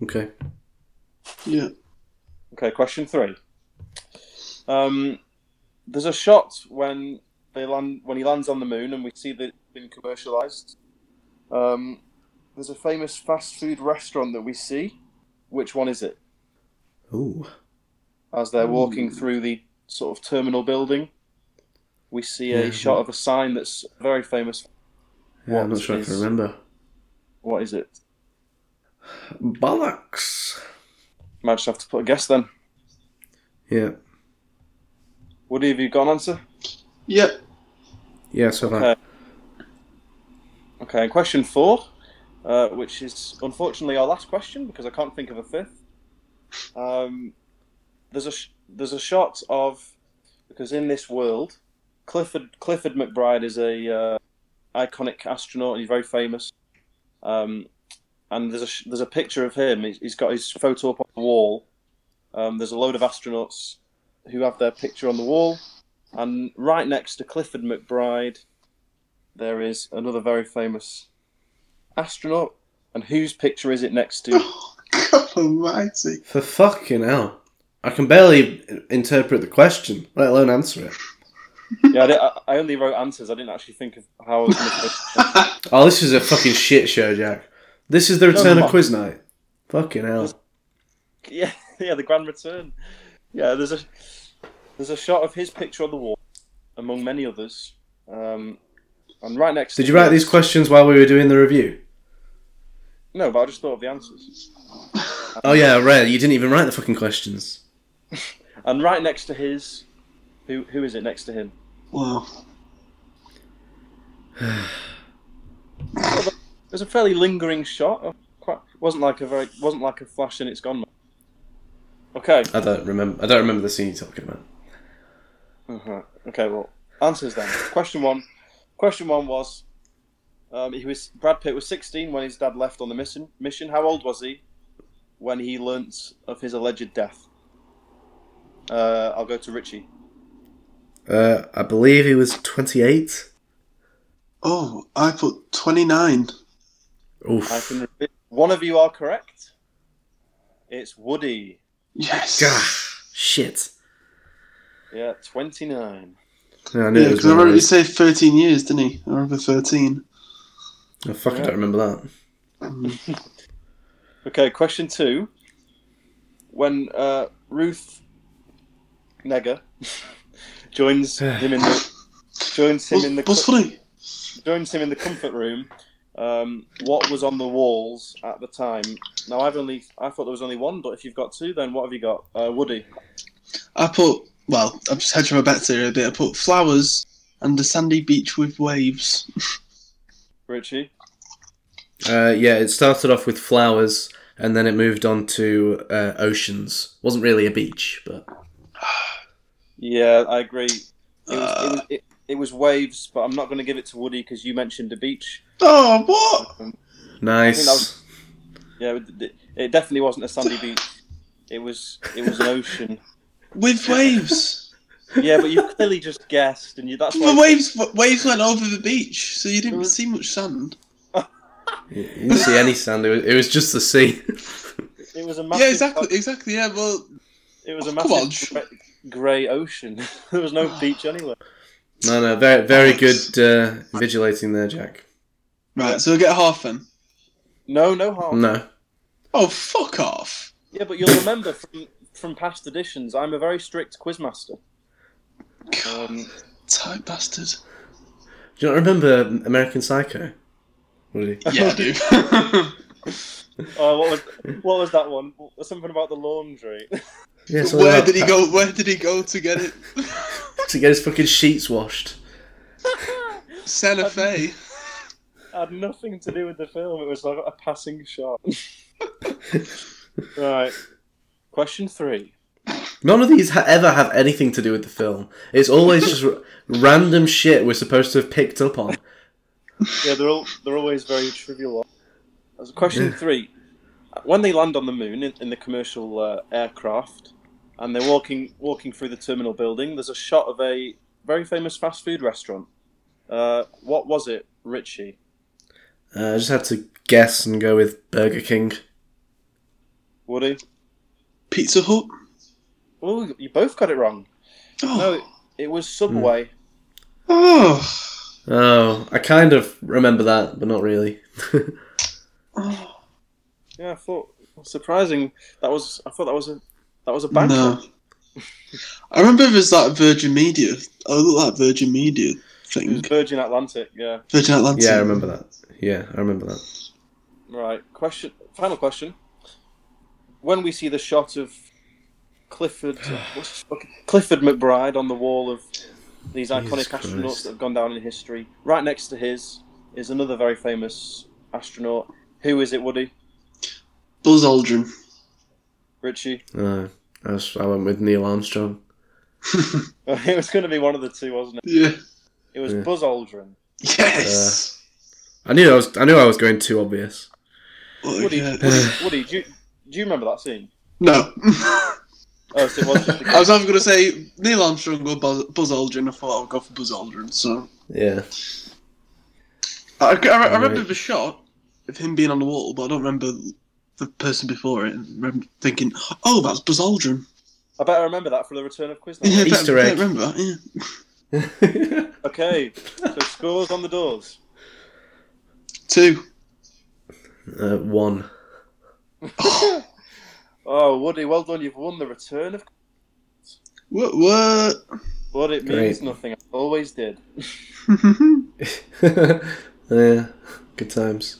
Okay. Yeah. Okay, question three. Um There's a shot when they land when he lands on the moon, and we see that it's been commercialised. Um, there's a famous fast food restaurant that we see. Which one is it? Ooh. As they're Ooh. walking through the sort of terminal building, we see a yeah. shot of a sign that's very famous. Yeah, what I'm not sure is, I can remember. What is it? Bollocks. Might just have to put a guess then. Yeah. Woody, have you got an answer? Yep. Yes, have I. Okay, question four, uh, which is unfortunately our last question because I can't think of a fifth. Um, there's a sh- there's a shot of, because in this world, Clifford Clifford McBride is a uh, iconic astronaut. He's very famous. Um, and there's a sh- there's a picture of him. He's, he's got his photo up on the wall. Um, there's a load of astronauts who have their picture on the wall, and right next to Clifford McBride, there is another very famous astronaut. And whose picture is it next to? Oh, God almighty. For fucking hell. I can barely interpret the question, let alone answer it. Yeah, I, did, I, I only wrote answers. I didn't actually think of how I was going to... Oh, this is a fucking shit show, Jack. This is the return no, of quiz night. Fucking hell. There's, yeah, yeah, the grand return. Yeah, there's a there's a shot of his picture on the wall, among many others. Um, and right next Did to you write these questions while we were doing the review? No, but I just thought of the answers. Oh yeah, Ray, you didn't even write the fucking questions. And right next to his... Who Who is it next to him? Wow. There's a fairly lingering shot. Quite wasn't like a very wasn't like a flash and it's gone. Okay. I don't remember. I don't remember the scene you're talking about. Uh-huh. Okay. Well, answers then. Question one. Question one was, um, he was Brad Pitt was sixteen when his dad left on the mission. Mission. How old was he when he learnt of his alleged death? Uh, I'll go to Richie. Uh, I believe he was twenty-eight. Oh, I put twenty-nine. Oof. I can repeat. One of you are correct. It's Woody. Yes. Gah, shit. Yeah, twenty-nine. Yeah, I knew yeah, because I remember you said thirteen years, didn't he? I remember thirteen. Oh, fuck, yeah. I don't remember that. Okay, question two. When uh, Ruth Negga joins him in the joins him in the What's co- funny? joins him in the comfort room. Um, what was on the walls at the time? Now I've only I thought there was only one, but if you've got two, then what have you got, uh, Woody? I put well, I'm just hedging my bets here a bit. I put flowers and a sandy beach with waves. Richie? Uh, yeah, it started off with flowers, and then it moved on to uh, oceans. Wasn't really a beach, but. Yeah, I agree. It was, uh, it, was, it, it was waves, but I'm not going to give it to Woody because you mentioned a beach. Oh, what? Um, nice. Was, yeah, it definitely wasn't a sandy beach. It was it was an ocean. With waves? Yeah, but you clearly just guessed. And you, that's why the waves waves went over the beach, so you didn't was, see much sand. You didn't see any sand. It was, it was just the sea. It was a massive... Yeah, exactly, exactly, yeah, well... It was oh, a massive... grey ocean. There was no beach anywhere. No, no, very, very good uh, vigilating there, Jack. Right, so we'll get half then. No, no half. No. Oh, fuck off. Yeah, but you'll remember from from past editions, I'm a very strict quizmaster. God, um, type bastard. Do you not remember American Psycho? Really? Yeah, I do. Oh, what was what was that one? Something about the laundry. Yeah, where did he that. go? Where did he go to get it? To get his fucking sheets washed. Santa Fe. Had nothing to do with the film. It was like a passing shot. Right. Question three. None of these ha- ever have anything to do with the film. It's always just r- random shit we're supposed to have picked up on. Yeah, they're all they're always very trivial. Question three. When they land on the moon in, in the commercial uh, aircraft, and they're walking walking through the terminal building, there's a shot of a very famous fast food restaurant. Uh, what was it, Richie? Uh, I just had to guess and go with Burger King. Woody? Pizza Hut? Oh, you both got it wrong. Oh. No, it, it was Subway. Mm. Oh. Oh, I kind of remember that, but not really. Oh. Yeah, I thought surprising. That was I thought that was a that was a bang. No. I remember it was that Virgin Media. Oh, look at that Virgin Media thing. It was Virgin Atlantic, yeah. Virgin Atlantic. Yeah, I remember that. Yeah, I remember that. Right. Question. Final question. When we see the shot of Clifford, what's okay, Clifford McBride on the wall of these iconic Jesus astronauts Christ. that have gone down in history, right next to his is another very famous astronaut. Who is it, Woody? Buzz Aldrin. Richie? No, I, was, I went with Neil Armstrong. It was going to be one of the two, wasn't it? Yeah. It was yeah. Buzz Aldrin. Yes. Uh, I knew I was. I knew I was going too obvious. Woody, Woody, Woody do, you, do you remember that scene? No. Oh, so it was just I was either going to say Neil Armstrong or Buzz, Buzz Aldrin. I thought I'd go for Buzz Aldrin. So yeah. I, I, I remember right. the shot of him being on the wall, but I don't remember the person before it. I remember thinking, "Oh, that's Buzz Aldrin." I better remember that for the return of Quizlet. Yeah, Easter egg. I remember that. Yeah. Okay, so scores on the doors. Two. Uh, one. Oh. Oh, Woody, well done. You've won the return of... What? What? What it Great. Means nothing. I always did. Yeah, good times.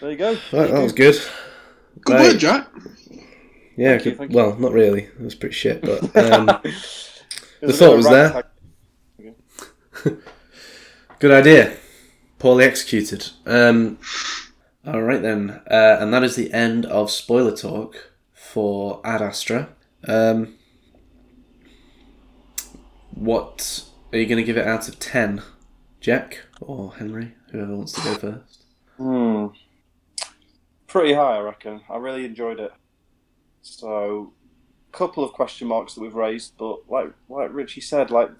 There you go. Right, that was good. Good right. work, Jack. Yeah, thank good, you, thank well, you. Not really. It was pretty shit, but... Um, the thought was there. Okay. Good idea. Poorly executed. Um, all right then. Uh, and that is the end of spoiler talk for Ad Astra. Um, what are you going to give it out of ten? Jack or Henry? Whoever wants to go first. Hmm. Pretty high, I reckon. I really enjoyed it. So... couple of question marks that we've raised, but like like Richie said, like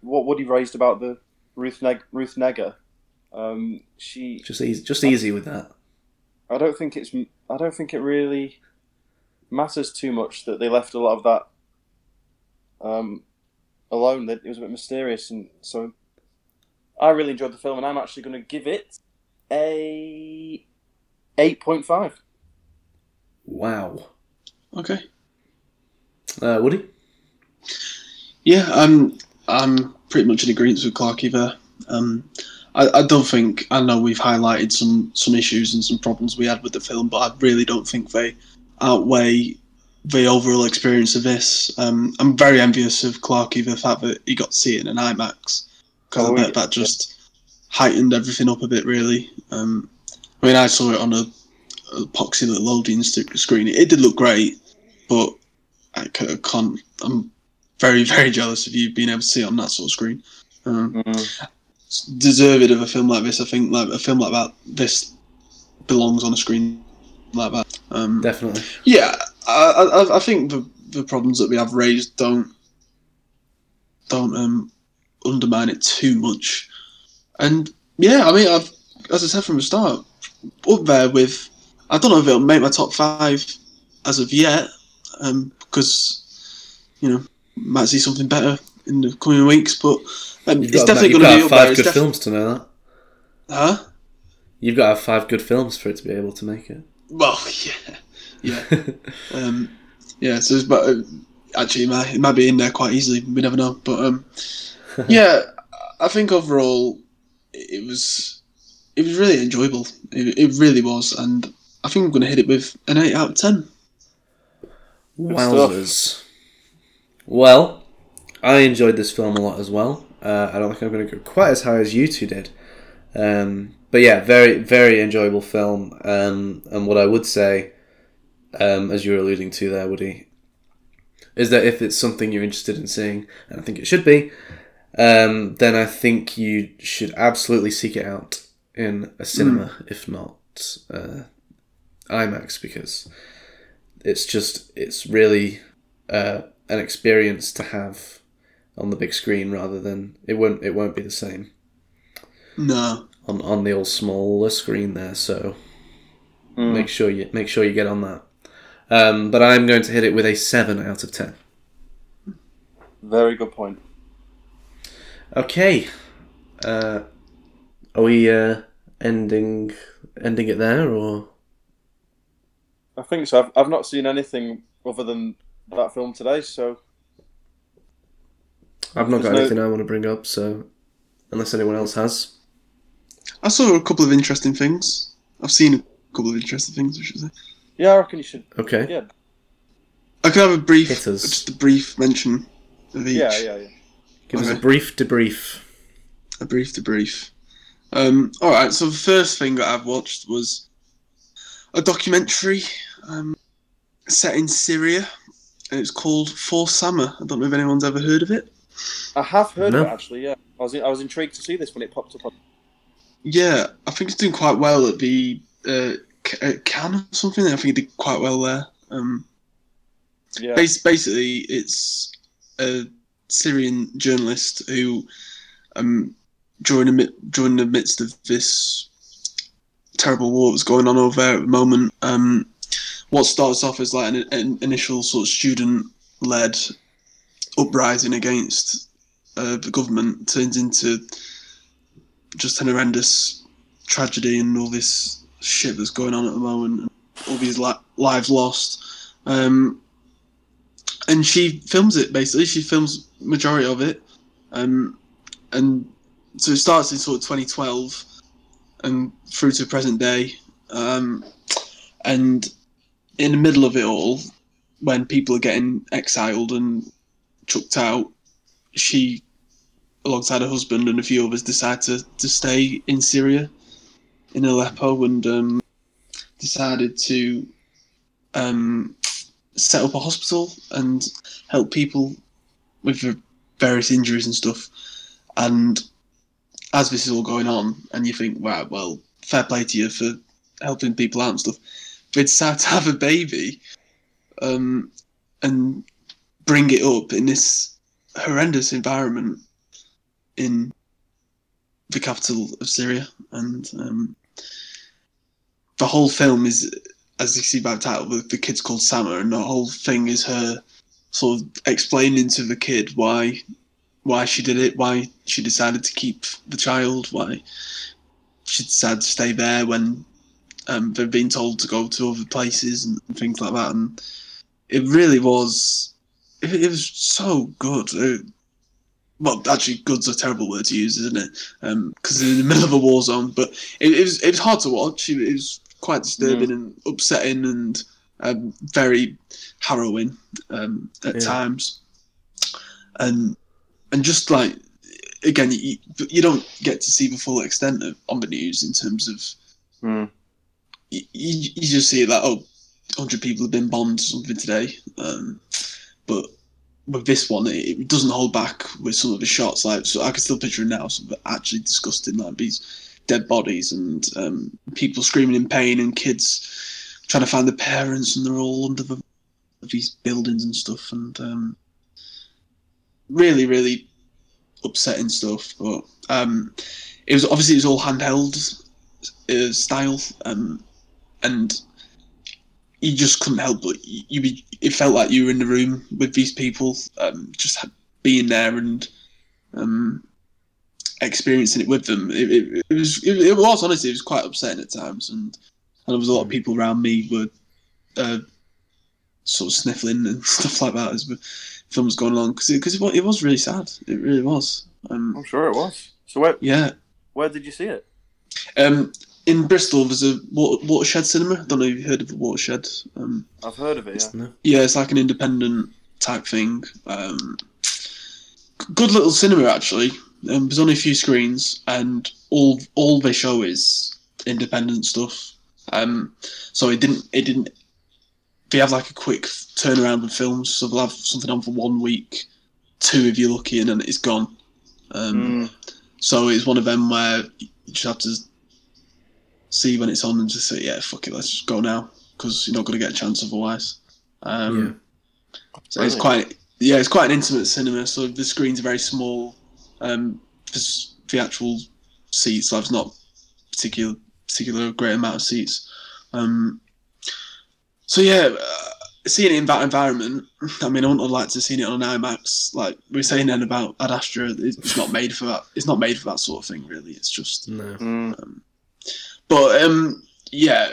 what Woody raised about the Ruth Neg- Ruth Negga, um, she just easy, just I, easy with that. I don't think it's I don't think it really matters too much that they left a lot of that um, alone. That it was a bit mysterious, and so I really enjoyed the film, and I'm actually going to give it a eight point five. Wow. Okay. Uh, Woody? Yeah, I'm, I'm pretty much in agreement with Clarky there. Um, I, I don't think, I know we've highlighted some, some issues and some problems we had with the film, but I really don't think they outweigh the overall experience of this. Um, I'm very envious of Clarky, the fact that he got to see it in an IMAX, because oh, I bet yeah. that just heightened everything up a bit, really. Um, I mean, I saw it on a, a epoxy little loading screen. It, it did look great, but I can't. I'm very, very jealous of you being able to see it on that sort of screen. Um, mm-hmm. Deserved of a film like this. I think like a film like that, this belongs on a screen like that. Um, Definitely. Yeah, I, I, I think the, the problems that we have raised don't don't um, undermine it too much. And yeah, I mean, I've as I said from the start, up there with. I don't know if it'll make my top five as of yet. Um, because you know, might see something better in the coming weeks, but um, it's definitely going to be up there. You've got to have five good def- films to know that. Huh? You've got to have five good films for it to be able to make it. Well, yeah, yeah, um, yeah. So, it's, but uh, actually, it might, it might be in there quite easily. We never know. But um, yeah, I think overall, it was it was really enjoyable. It, it really was, and I think I'm going to hit it with an eight out of ten. Wowzers. Well, I enjoyed this film a lot as well. Uh, I don't think I'm going to go quite as high as you two did. Um, but yeah, very, very enjoyable film. Um, and what I would say, um, as you were alluding to there, Woody, is that if it's something you're interested in seeing, and I think it should be, um, then I think you should absolutely seek it out in a cinema, mm. if not uh, IMAX, because... It's just, it's really uh, an experience to have on the big screen rather than, it won't it won't be the same. No. On on the old smaller screen there, so mm. make sure you make sure you get on that. Um, but I'm going to hit it with a seven out of ten. Very good point. Okay. Uh, are we uh, ending ending it there, or...? I think so. I've, I've not seen anything other than that film today, so... I've not There's got no... anything I want to bring up, so... Unless anyone else has. I saw a couple of interesting things. I've seen a couple of interesting things, I should say. Yeah, I reckon you should... Okay. Yeah. I could have a brief... Just a brief mention of each. Yeah, yeah, yeah. Give okay. us a brief debrief. A brief debrief. Um, alright, so the first thing that I've watched was... a documentary um, set in Syria, and it's called Four Summers. I don't know if anyone's ever heard of it. I have heard no. of it, actually, yeah. I was I was intrigued to see this when it popped up on... Yeah, I think it's doing quite well at the uh, Cannes or something. I think it did quite well there. Um, yeah. Basically, it's a Syrian journalist who, um, during the during the midst of this terrible war that's going on over there at the moment, um, what starts off as like an, an initial sort of student-led uprising against uh, the government turns into just an horrendous tragedy and all this shit that's going on at the moment, and all these li- lives lost. Um, and she films it, basically. She films majority of it. Um, and so it starts in sort of twenty twelve and through to present day. Um, and in the middle of it all, when people are getting exiled and chucked out, she, alongside her husband and a few others, decide to, to stay in Syria, in Aleppo, and um, decided to um, set up a hospital and help people with various injuries and stuff. And as this is all going on, and you think, wow, well, fair play to you for helping people out and stuff, they decide to have a baby um, and bring it up in this horrendous environment in the capital of Syria. And um, the whole film is, as you see by the title, the, the kid's called Sama, and the whole thing is her sort of explaining to the kid why why she did it, why she decided to keep the child, why she decided to stay there when um, they've been told to go to other places and things like that. And it really was, it, it was so good. It, Well, actually, good's a terrible word to use, isn't it? Because um, in the middle of a war zone. But it, it was it was hard to watch. It, it was quite disturbing mm. and upsetting and um, very harrowing um, at yeah. times. And and just like, again, you, you don't get to see the full extent of on the news in terms of... Mm. You, you, you just see like, oh, one hundred people have been bombed or something today. Um, but... with this one, it doesn't hold back with some of the shots. Like, so I can still picture it now, some actually disgusting, like these dead bodies and um, people screaming in pain and kids trying to find their parents, and they're all under the, these buildings and stuff. And um, really, really upsetting stuff. But um, it was obviously it was all handheld uh, style, um, and you just couldn't help but you, you be, it felt like you were in the room with these people, um, just being there and um, experiencing it with them. It, it, it was, it, it was honestly, it was quite upsetting at times, and, and there was a lot of people around me were uh, sort of sniffling and stuff like that as the film was going along, because it, cause it, it was really sad. It really was. Um, I'm sure it was. So where? Yeah. Where did you see it? Um. In Bristol, there's a water, Watershed cinema. I don't know if you've heard of the Watershed. Um, I've heard of it, yeah. Yeah, it's like an independent type thing. Um, good little cinema, actually. Um, there's only a few screens, and all all they show is independent stuff. Um, so it didn't it didn't. They have like a quick turnaround with films, so they'll have something on for one week, two if you're lucky, and then it's gone. Um, mm. So it's one of them where you just have to see when it's on and just say, yeah, fuck it, let's just go now, because you're not going to get a chance otherwise. Um, yeah. So really? it's quite, yeah, it's quite an intimate cinema. So the screens are very small. Um, the actual seats, so there's not particular particular great amount of seats. Um, so yeah, uh, seeing it in that environment, I mean, I wouldn't have liked to have seen it on an IMAX. Like we were saying then about Ad Astra, it's not made for that. It's not made for that sort of thing, really. It's just. No. Um, But um, yeah,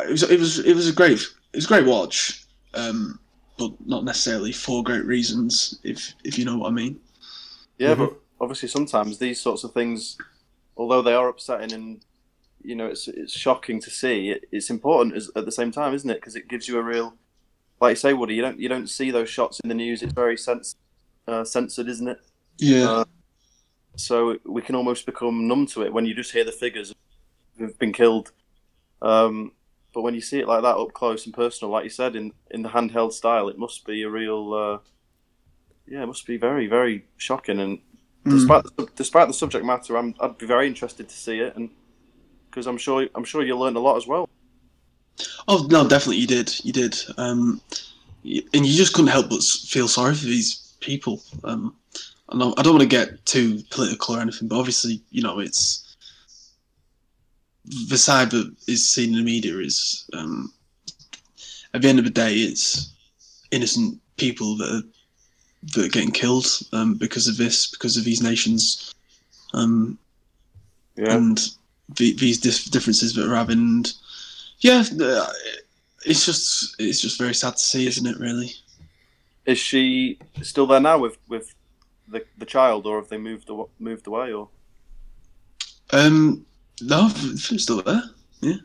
it was it was it was a great it was a great watch, um, but not necessarily for great reasons, if if you know what I mean. Yeah, mm-hmm. But obviously sometimes these sorts of things, although they are upsetting and you know it's it's shocking to see, it, it's important as, at the same time, isn't it? Because it gives you a real, like you say, Woody. You don't you don't see those shots in the news. It's very sens- uh, censored, isn't it? Yeah. Uh, so we can almost become numb to it when you just hear the figures. Have been killed, um, But when you see it like that up close and personal, like you said, in, in the handheld style, it must be a real, uh, yeah, it must be very, very shocking. And mm. despite the, despite the subject matter, I'm, I'd be very interested to see it, and because I'm sure I'm sure you learned a lot as well. Oh no, definitely you did, you did, um, and you just couldn't help but feel sorry for these people. Um, and I don't want to get too political or anything, but obviously, you know, it's. The side that is seen in the media is, um, at the end of the day, it's innocent people that are, that are getting killed um, because of this, because of these nations, um, yeah. and the, these dif- differences that are having. And yeah, it's just it's just very sad to see, isn't it? Really. Is she still there now with with the the child, or have they moved moved away, or? Um. No, they're still there. Yeah.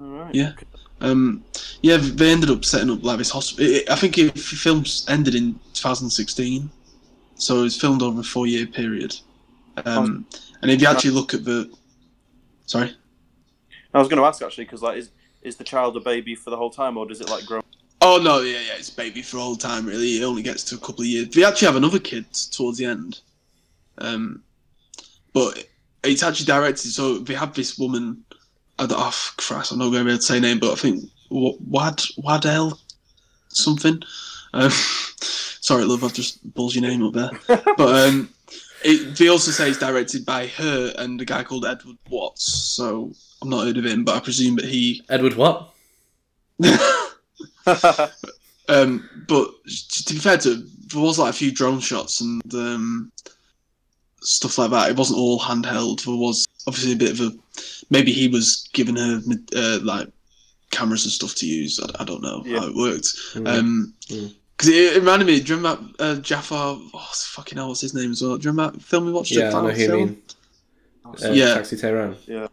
All right. Yeah. Um. Yeah, they ended up setting up like this hospital. It, it, I think it, the film ended in twenty sixteen, so it was filmed over a four-year period. Um. And if you actually look at the, sorry. I was going to ask actually, because like, is is the child a baby for the whole time, or does it like grow? Oh no, yeah, yeah, it's baby for the whole time. Really, it only gets to a couple of years. They actually have another kid towards the end. Um. But. It's actually directed, so they have this woman, I don't, oh, Christ, I'm not going to be able to say her name, but I think Wad, Waddell something. Um, sorry, love, I've just bulled your name up there. But um, it, they also say it's directed by her and a guy called Edward Watts, so I've not heard of him, but I presume that he... Edward what? um, but to be fair to him, there was like a few drone shots and... Um, stuff like that. It wasn't all handheld. There was obviously a bit of a... Maybe he was giving her, uh, like, cameras and stuff to use. I, I don't know yeah. how it worked. Because mm. um, mm. it, it reminded me, do you remember that uh, Jafar... Oh, fucking hell, what's his name as well? Do you remember that film we watched? Yeah, I know who you mean. Uh, yeah. Taxi Tehran. Yeah.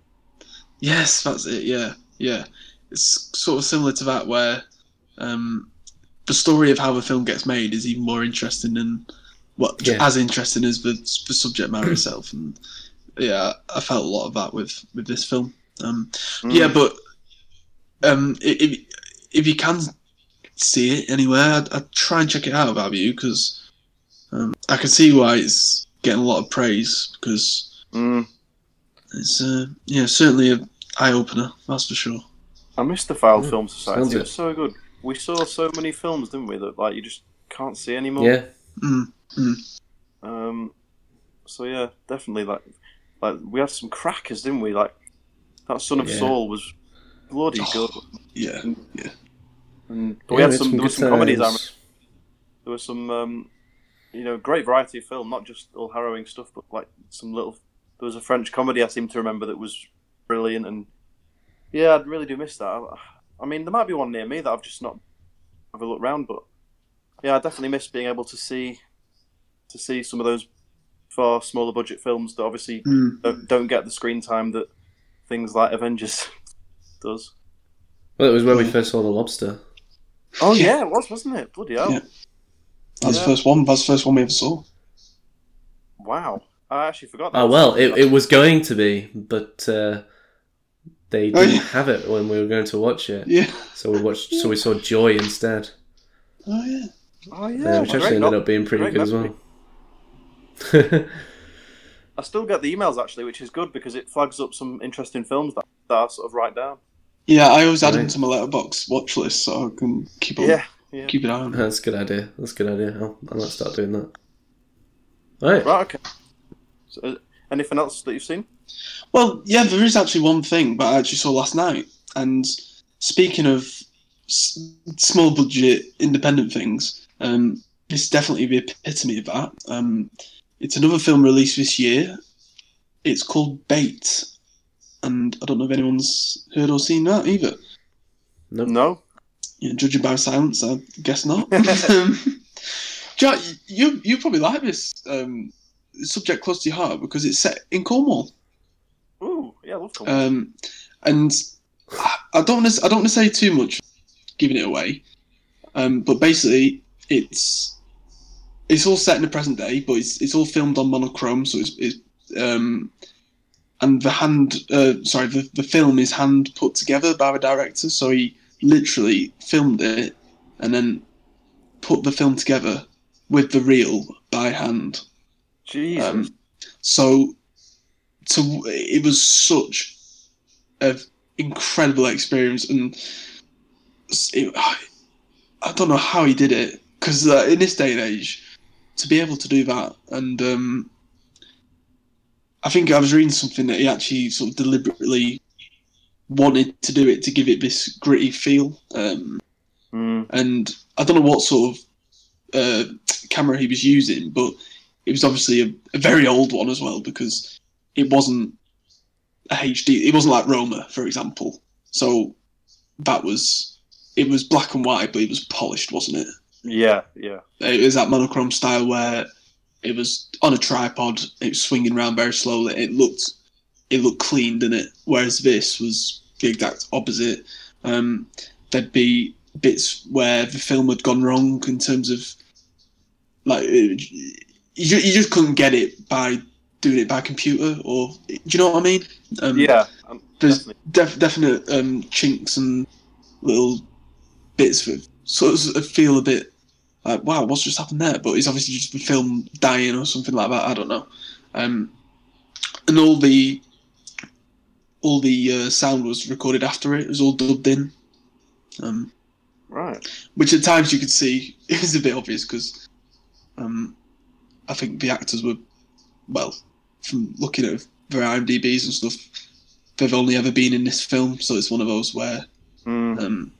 Yes, that's it, yeah. Yeah. It's sort of similar to that, where um, the story of how the film gets made is even more interesting than... Well, yeah. as interesting as the, the subject matter itself, and yeah, I felt a lot of that with, with this film. Um, mm. Yeah, but um, if if you can see it anywhere, I'd, I'd try and check it out about you, because um, I can see why it's getting a lot of praise, because mm. it's uh, yeah certainly an eye opener, that's for sure. I miss the Foul yeah. Film Society. It was so good. We saw so many films, didn't we? That like you just can't see anymore. Yeah. Mm. Mm. Um, so yeah, definitely like, like we had some crackers, didn't we? Like that Son of yeah. Saul was bloody oh, good. Yeah, yeah. And yeah, we had some. some there were some comedies. I remember. There was some, um, you know, great variety of film, not just all harrowing stuff, but like some little. There was a French comedy I seem to remember that was brilliant, and yeah, I really do miss that. I, I mean, there might be one near me that I've just not have a look round, but yeah, I definitely miss being able to see. to see some of those far smaller budget films that obviously mm. don't, don't get the screen time that things like Avengers does. Well, it was where we first saw The Lobster. Oh yeah, yeah it was, wasn't it? Bloody hell. Yeah. That's yeah. the first one, that's the first one we ever saw. Wow. I actually forgot that. Oh well, it, it was going to be, but uh, they didn't oh, yeah. have it when we were going to watch it. Yeah. So we watched, yeah. so we saw Joy instead. Oh yeah. Oh yeah. Uh, which actually ended up being pretty good as well. I still get the emails actually, which is good because it flags up some interesting films that, that I sort of write down. Yeah, I always add right. them to my letterbox watch list so I can keep it yeah, yeah. keep it on. That's a good idea. That's a good idea. I'll, I might start doing that. Right. Right. Okay. So, uh, anything else that you've seen? Well, yeah, there is actually one thing that I actually saw last night. And speaking of s- small budget independent things, um, this is definitely the epitome of that. Um, It's another film released this year. It's called Bait. And I don't know if anyone's heard or seen that either. No. no. Yeah, judging by silence, I guess not. Jack, you you probably like this um, subject close to your heart because it's set in Cornwall. Ooh, yeah, I love Cornwall. Um, and I don't want to I don't want to say too much, giving it away. Um, but basically, it's. It's all set in the present day, but it's it's all filmed on monochrome, so it's, it's um, and the hand, uh, sorry, the, the film is hand put together by the director, so he literally filmed it and then put the film together with the reel by hand. Jesus. Um, so to, it was such an incredible experience, and it, I don't know how he did it, because uh, in this day and age, to be able to do that, and um, I think I was reading something that he actually sort of deliberately wanted to do it to give it this gritty feel. Um, mm. And I don't know what sort of uh, camera he was using, but it was obviously a, a very old one as well, because it wasn't a H D. It wasn't like Roma, for example. So that was... It was black and white, but it was polished, wasn't it? Yeah, yeah. It was that monochrome style where it was on a tripod, it was swinging around very slowly, it looked it looked clean, didn't it? Whereas this was the exact opposite. Um, there'd be bits where the film had gone wrong in terms of... like it, you, you just couldn't get it by doing it by computer, or... Do you know what I mean? Um, yeah. Um, there's def- definite um, chinks and little... bits that sort of feel a bit like, wow, what's just happened there? But it's obviously just the film dying or something like that. I don't know. Um, and all the all the uh, sound was recorded after it. It was all dubbed in. Um, right. Which at times you could see is a bit obvious, because um, I think the actors were, well, from looking at their I M D B's and stuff, they've only ever been in this film, so it's one of those where... Mm. Um,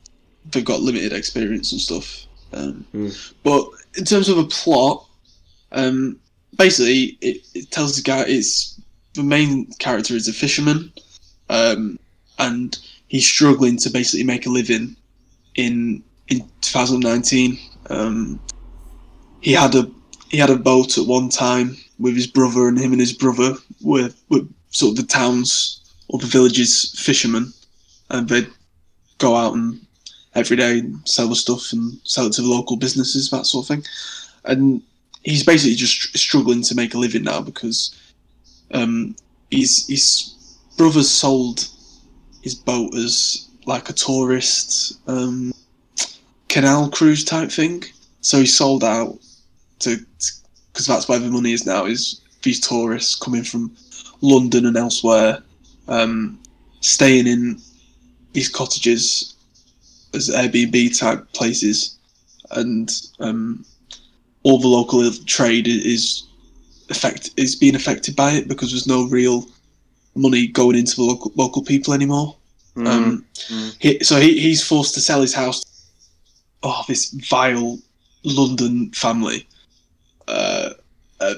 they've got limited experience and stuff. Um, mm. But in terms of a plot, um, basically it, it tells the guy, it's the main character is a fisherman, um, and he's struggling to basically make a living in in twenty nineteen. Um, he had a he had a boat at one time with his brother, and him and his brother were, were sort of the town's or the village's fishermen, and they'd go out and every day, sell the stuff and sell it to the local businesses, that sort of thing. And he's basically just struggling to make a living now, because um, his his brother's sold his boat as like a tourist um, canal cruise type thing. So he sold out to, because that's where the money is now, is these tourists coming from London and elsewhere, um, staying in these cottages as Airbnb type places, and um, all the local trade is affect is being affected by it, because there's no real money going into the local local people anymore. Mm. Um, mm. He, so he he's forced to sell his house. Oh, this vile London family. Uh, uh,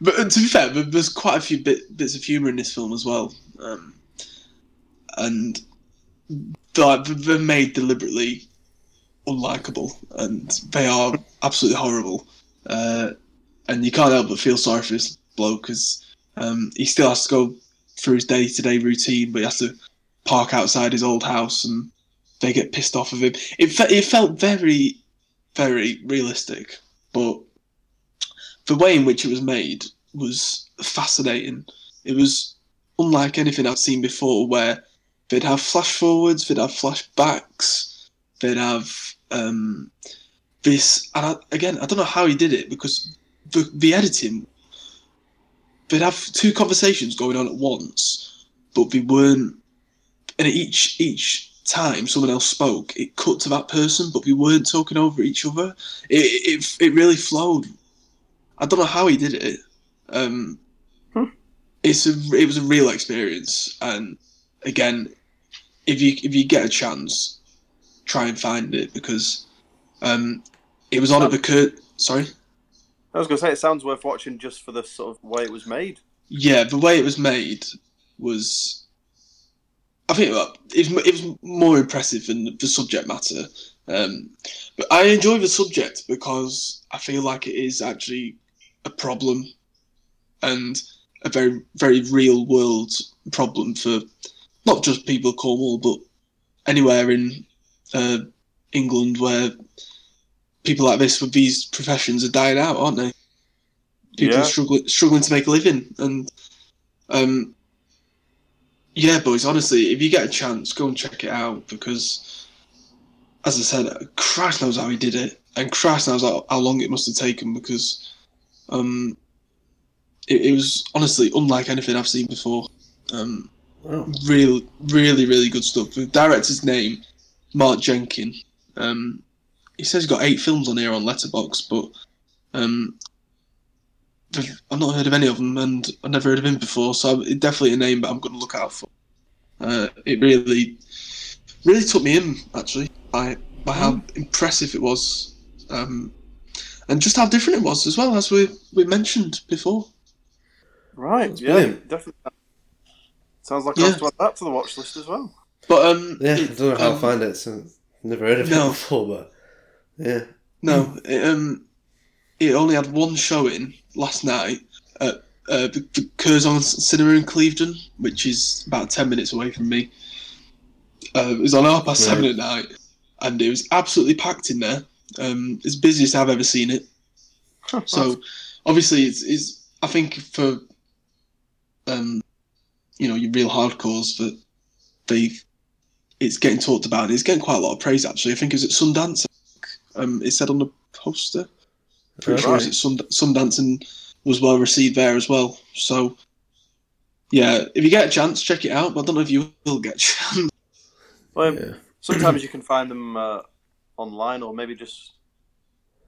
but to be fair, there's quite a few bit, bits of humour in this film as well, um, and. Like, they're made deliberately unlikable, and they are absolutely horrible. Uh, and you can't help but feel sorry for this bloke, because um, he still has to go through his day-to-day routine, but he has to park outside his old house, and they get pissed off of him. It, fe- it felt very, very realistic, but the way in which it was made was fascinating. It was unlike anything I've seen before, where they'd have flash forwards, they'd have flashbacks, they'd have um, this. And I, again, I don't know how he did it, because the, the editing, they'd have two conversations going on at once, but they weren't. And each each time someone else spoke, it cut to that person, but we weren't talking over each other. It it, it really flowed. I don't know how he did it. Um, hmm. It's a, it was a real experience, and again, if you if you get a chance, try and find it, because um, it was on at the Kurt. Sorry, I was going to say, it sounds worth watching just for the sort of way it was made. Yeah, the way it was made was, I think, it was, it was more impressive than the subject matter. Um, but I enjoy the subject, because I feel like it is actually a problem, and a very very real world problem for not just people of Cornwall, but anywhere in uh, England, where people like this with these professions are dying out, aren't they? People yeah. are struggling, struggling to make a living. And um, Yeah, boys, honestly, if you get a chance, go and check it out, because, as I said, Christ knows how he did it, and Christ knows how, how long it must have taken, because um, it, it was, honestly, unlike anything I've seen before. Um, wow. Real, really, really good stuff. The director's name, Mark Jenkin. Um, he says he's got eight films on here on Letterboxd, but um, I've not heard of any of them, and I've never heard of him before, so it's definitely a name that I'm going to look out for. Uh, it really, really took me in, actually, by, by how mm. impressive it was, um, and just how different it was as well, as we we mentioned before. Right, that's yeah, brilliant. Definitely. Sounds like yeah. I have to add that to the watch list as well. But um, yeah, it, I don't know how um, I find it, so I've never heard of no. it before, but yeah. No, mm. it, um, it only had one showing last night at uh, the Curzon Cinema in Clevedon, which is about ten minutes away from me. Uh, it was on half past right. seven at night, and it was absolutely packed in there. Um, it's the busiest I've ever seen it. Oh, so, wow. obviously, it's, it's I think for um, you know, your real hardcores, that they it's getting talked about. And it's getting quite a lot of praise, actually. I think it was at Sundance. Um, it said on the poster. Pretty sure right. it was at Sund- Sundance and was well received there as well. So, yeah, if you get a chance, check it out. But I don't know if you will get a chance. Well, yeah. Sometimes you can find them uh, online, or maybe just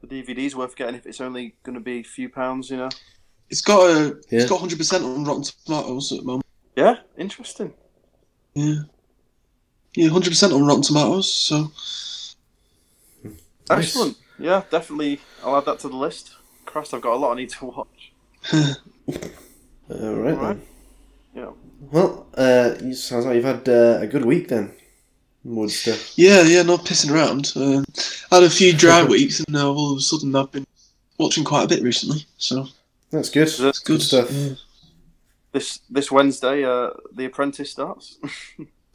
the D V D's worth getting if it's only going to be a few pounds, you know. It's got a yeah. it's got one hundred percent on Rotten Tomatoes at the moment. Yeah, interesting. Yeah, yeah, one hundred percent on Rotten Tomatoes. So, excellent. Nice. Yeah, definitely. I'll add that to the list. Christ, I've got a lot I need to watch. All right, All right. Then. Yeah. Well, uh, it sounds like you've had uh, a good week then. Woodster. Yeah, yeah, not pissing around. Uh, I had a few dry weeks, and now all of a sudden I've been watching quite a bit recently. So that's good. That's, that's good. good stuff. Yeah. This this Wednesday, uh, The Apprentice starts.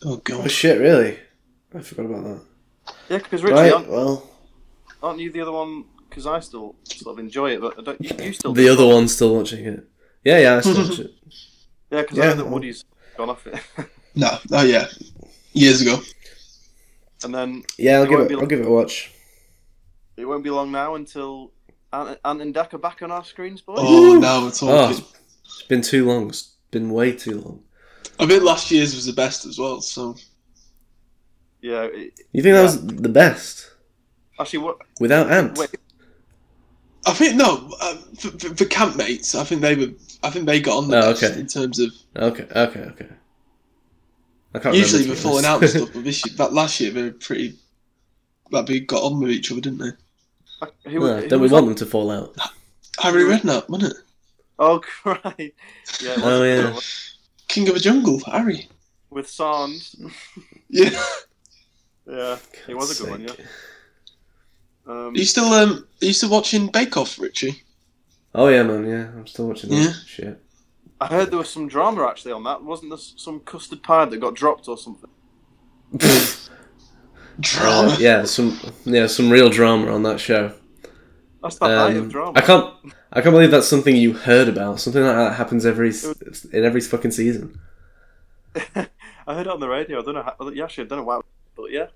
Oh god! Oh shit! Really? I forgot about that. Yeah, because Richard. Right. Well. Aren't you the other one? Because I still sort of enjoy it, but I don't. You, you still the other one's still watching it. Yeah, yeah, I still watch it. Yeah, because yeah, I know that Woody's gone off it. No, oh yeah, years ago. And then yeah, I'll give it. I'll long, give it a watch. It won't be long now until Ant, Ant and Dec are back on our screens, boys. Oh no, it's all. Oh, been... It's been too long. It's been way too long. I think last year's was the best as well. So yeah, it, you think yeah. that was the best? Actually, what? Without Ant. Wait. I think no. Uh, for, for, for campmates, I think they were. I think they got on the oh, best okay. in terms of. Okay, okay, okay. I can't usually we're falling out and stuff, but this year, that last year they were pretty. Like they got on with each other, didn't they? I, who, no, who, don't who we want them to fall out? Harry Redknapp, wasn't it? Oh Christ! Yeah. Oh yeah. King of the Jungle, Harry. With Sans. Yeah. Yeah, he was a good one. Yeah. Um, are you still um? Are you still watching Bake Off, Richie? Oh yeah, man. Yeah, I'm still watching that yeah. shit. I heard there was some drama actually on that. Wasn't there some custard pie that got dropped or something? Drama. Uh, yeah, some yeah some real drama on that show. That's the height um, of drama. I can't I can't believe that's something you heard about. Something like that happens every was... in every fucking season. I heard it on the radio. I don't know. How, yeah, actually, I don't know why, but yeah.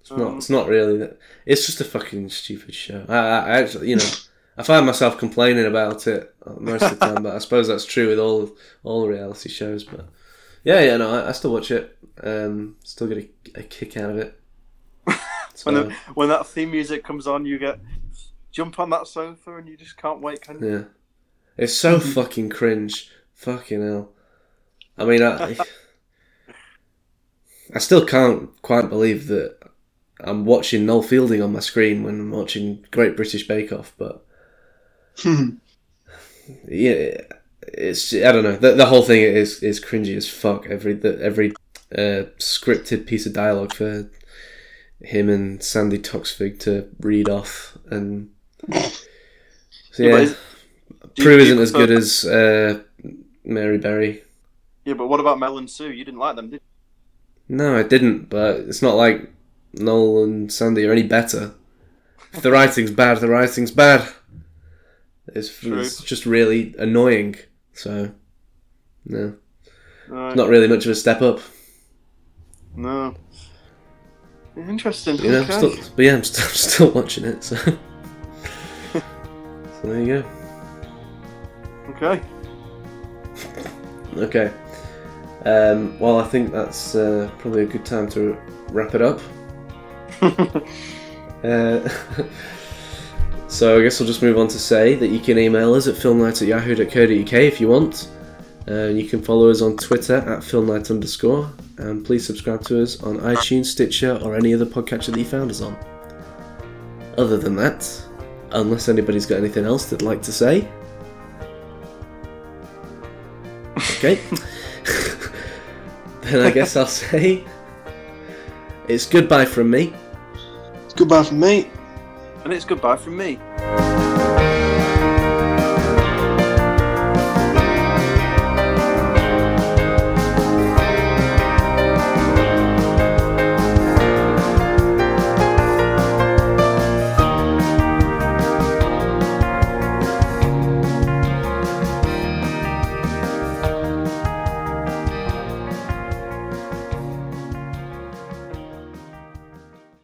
It's not, um, it's not really that. It's just a fucking stupid show. I, I, I actually, you know, I find myself complaining about it most of the time, but I suppose that's true with all all reality shows. But yeah, yeah, no, I, I still watch it. Um, still get a, a kick out of it. So, when the, when that theme music comes on, you get jump on that sofa and you just can't wait. Can you? Yeah, it's so fucking cringe. Fucking hell. I mean, I I still can't quite believe that. I'm watching Noel Fielding on my screen when I'm watching Great British Bake Off, but hmm. yeah, it's I don't know. The, the whole thing is is cringy as fuck. Every the, every uh, scripted piece of dialogue for him and Sandi Toksvig to read off, and so, yeah, yeah is, Prue you, isn't as good as uh, Mary Berry. Yeah, but what about Mel and Sue? You didn't like them, did you? No, I didn't. But it's not like Noel and Sandy are any better. If the writing's bad, the writing's bad. It's, it's just really annoying. So, no. Right. Not really much of a step up. No. Interesting. You know, okay. I'm still, but yeah, I'm still, I'm still watching it. So. So there you go. Okay. Okay. Um, well, I think that's uh, probably a good time to wrap it up. uh, so I guess I'll just move on to say that you can email us at filmnight at yahoo dot co dot uk if you want. Uh, you can follow us on Twitter at filmnight underscore. And please subscribe to us on iTunes, Stitcher, or any other podcatcher that you found us on. Other than that, unless anybody's got anything else they'd like to say. Okay. Then I guess I'll say it's goodbye from me. It's goodbye from me. And it's goodbye from me.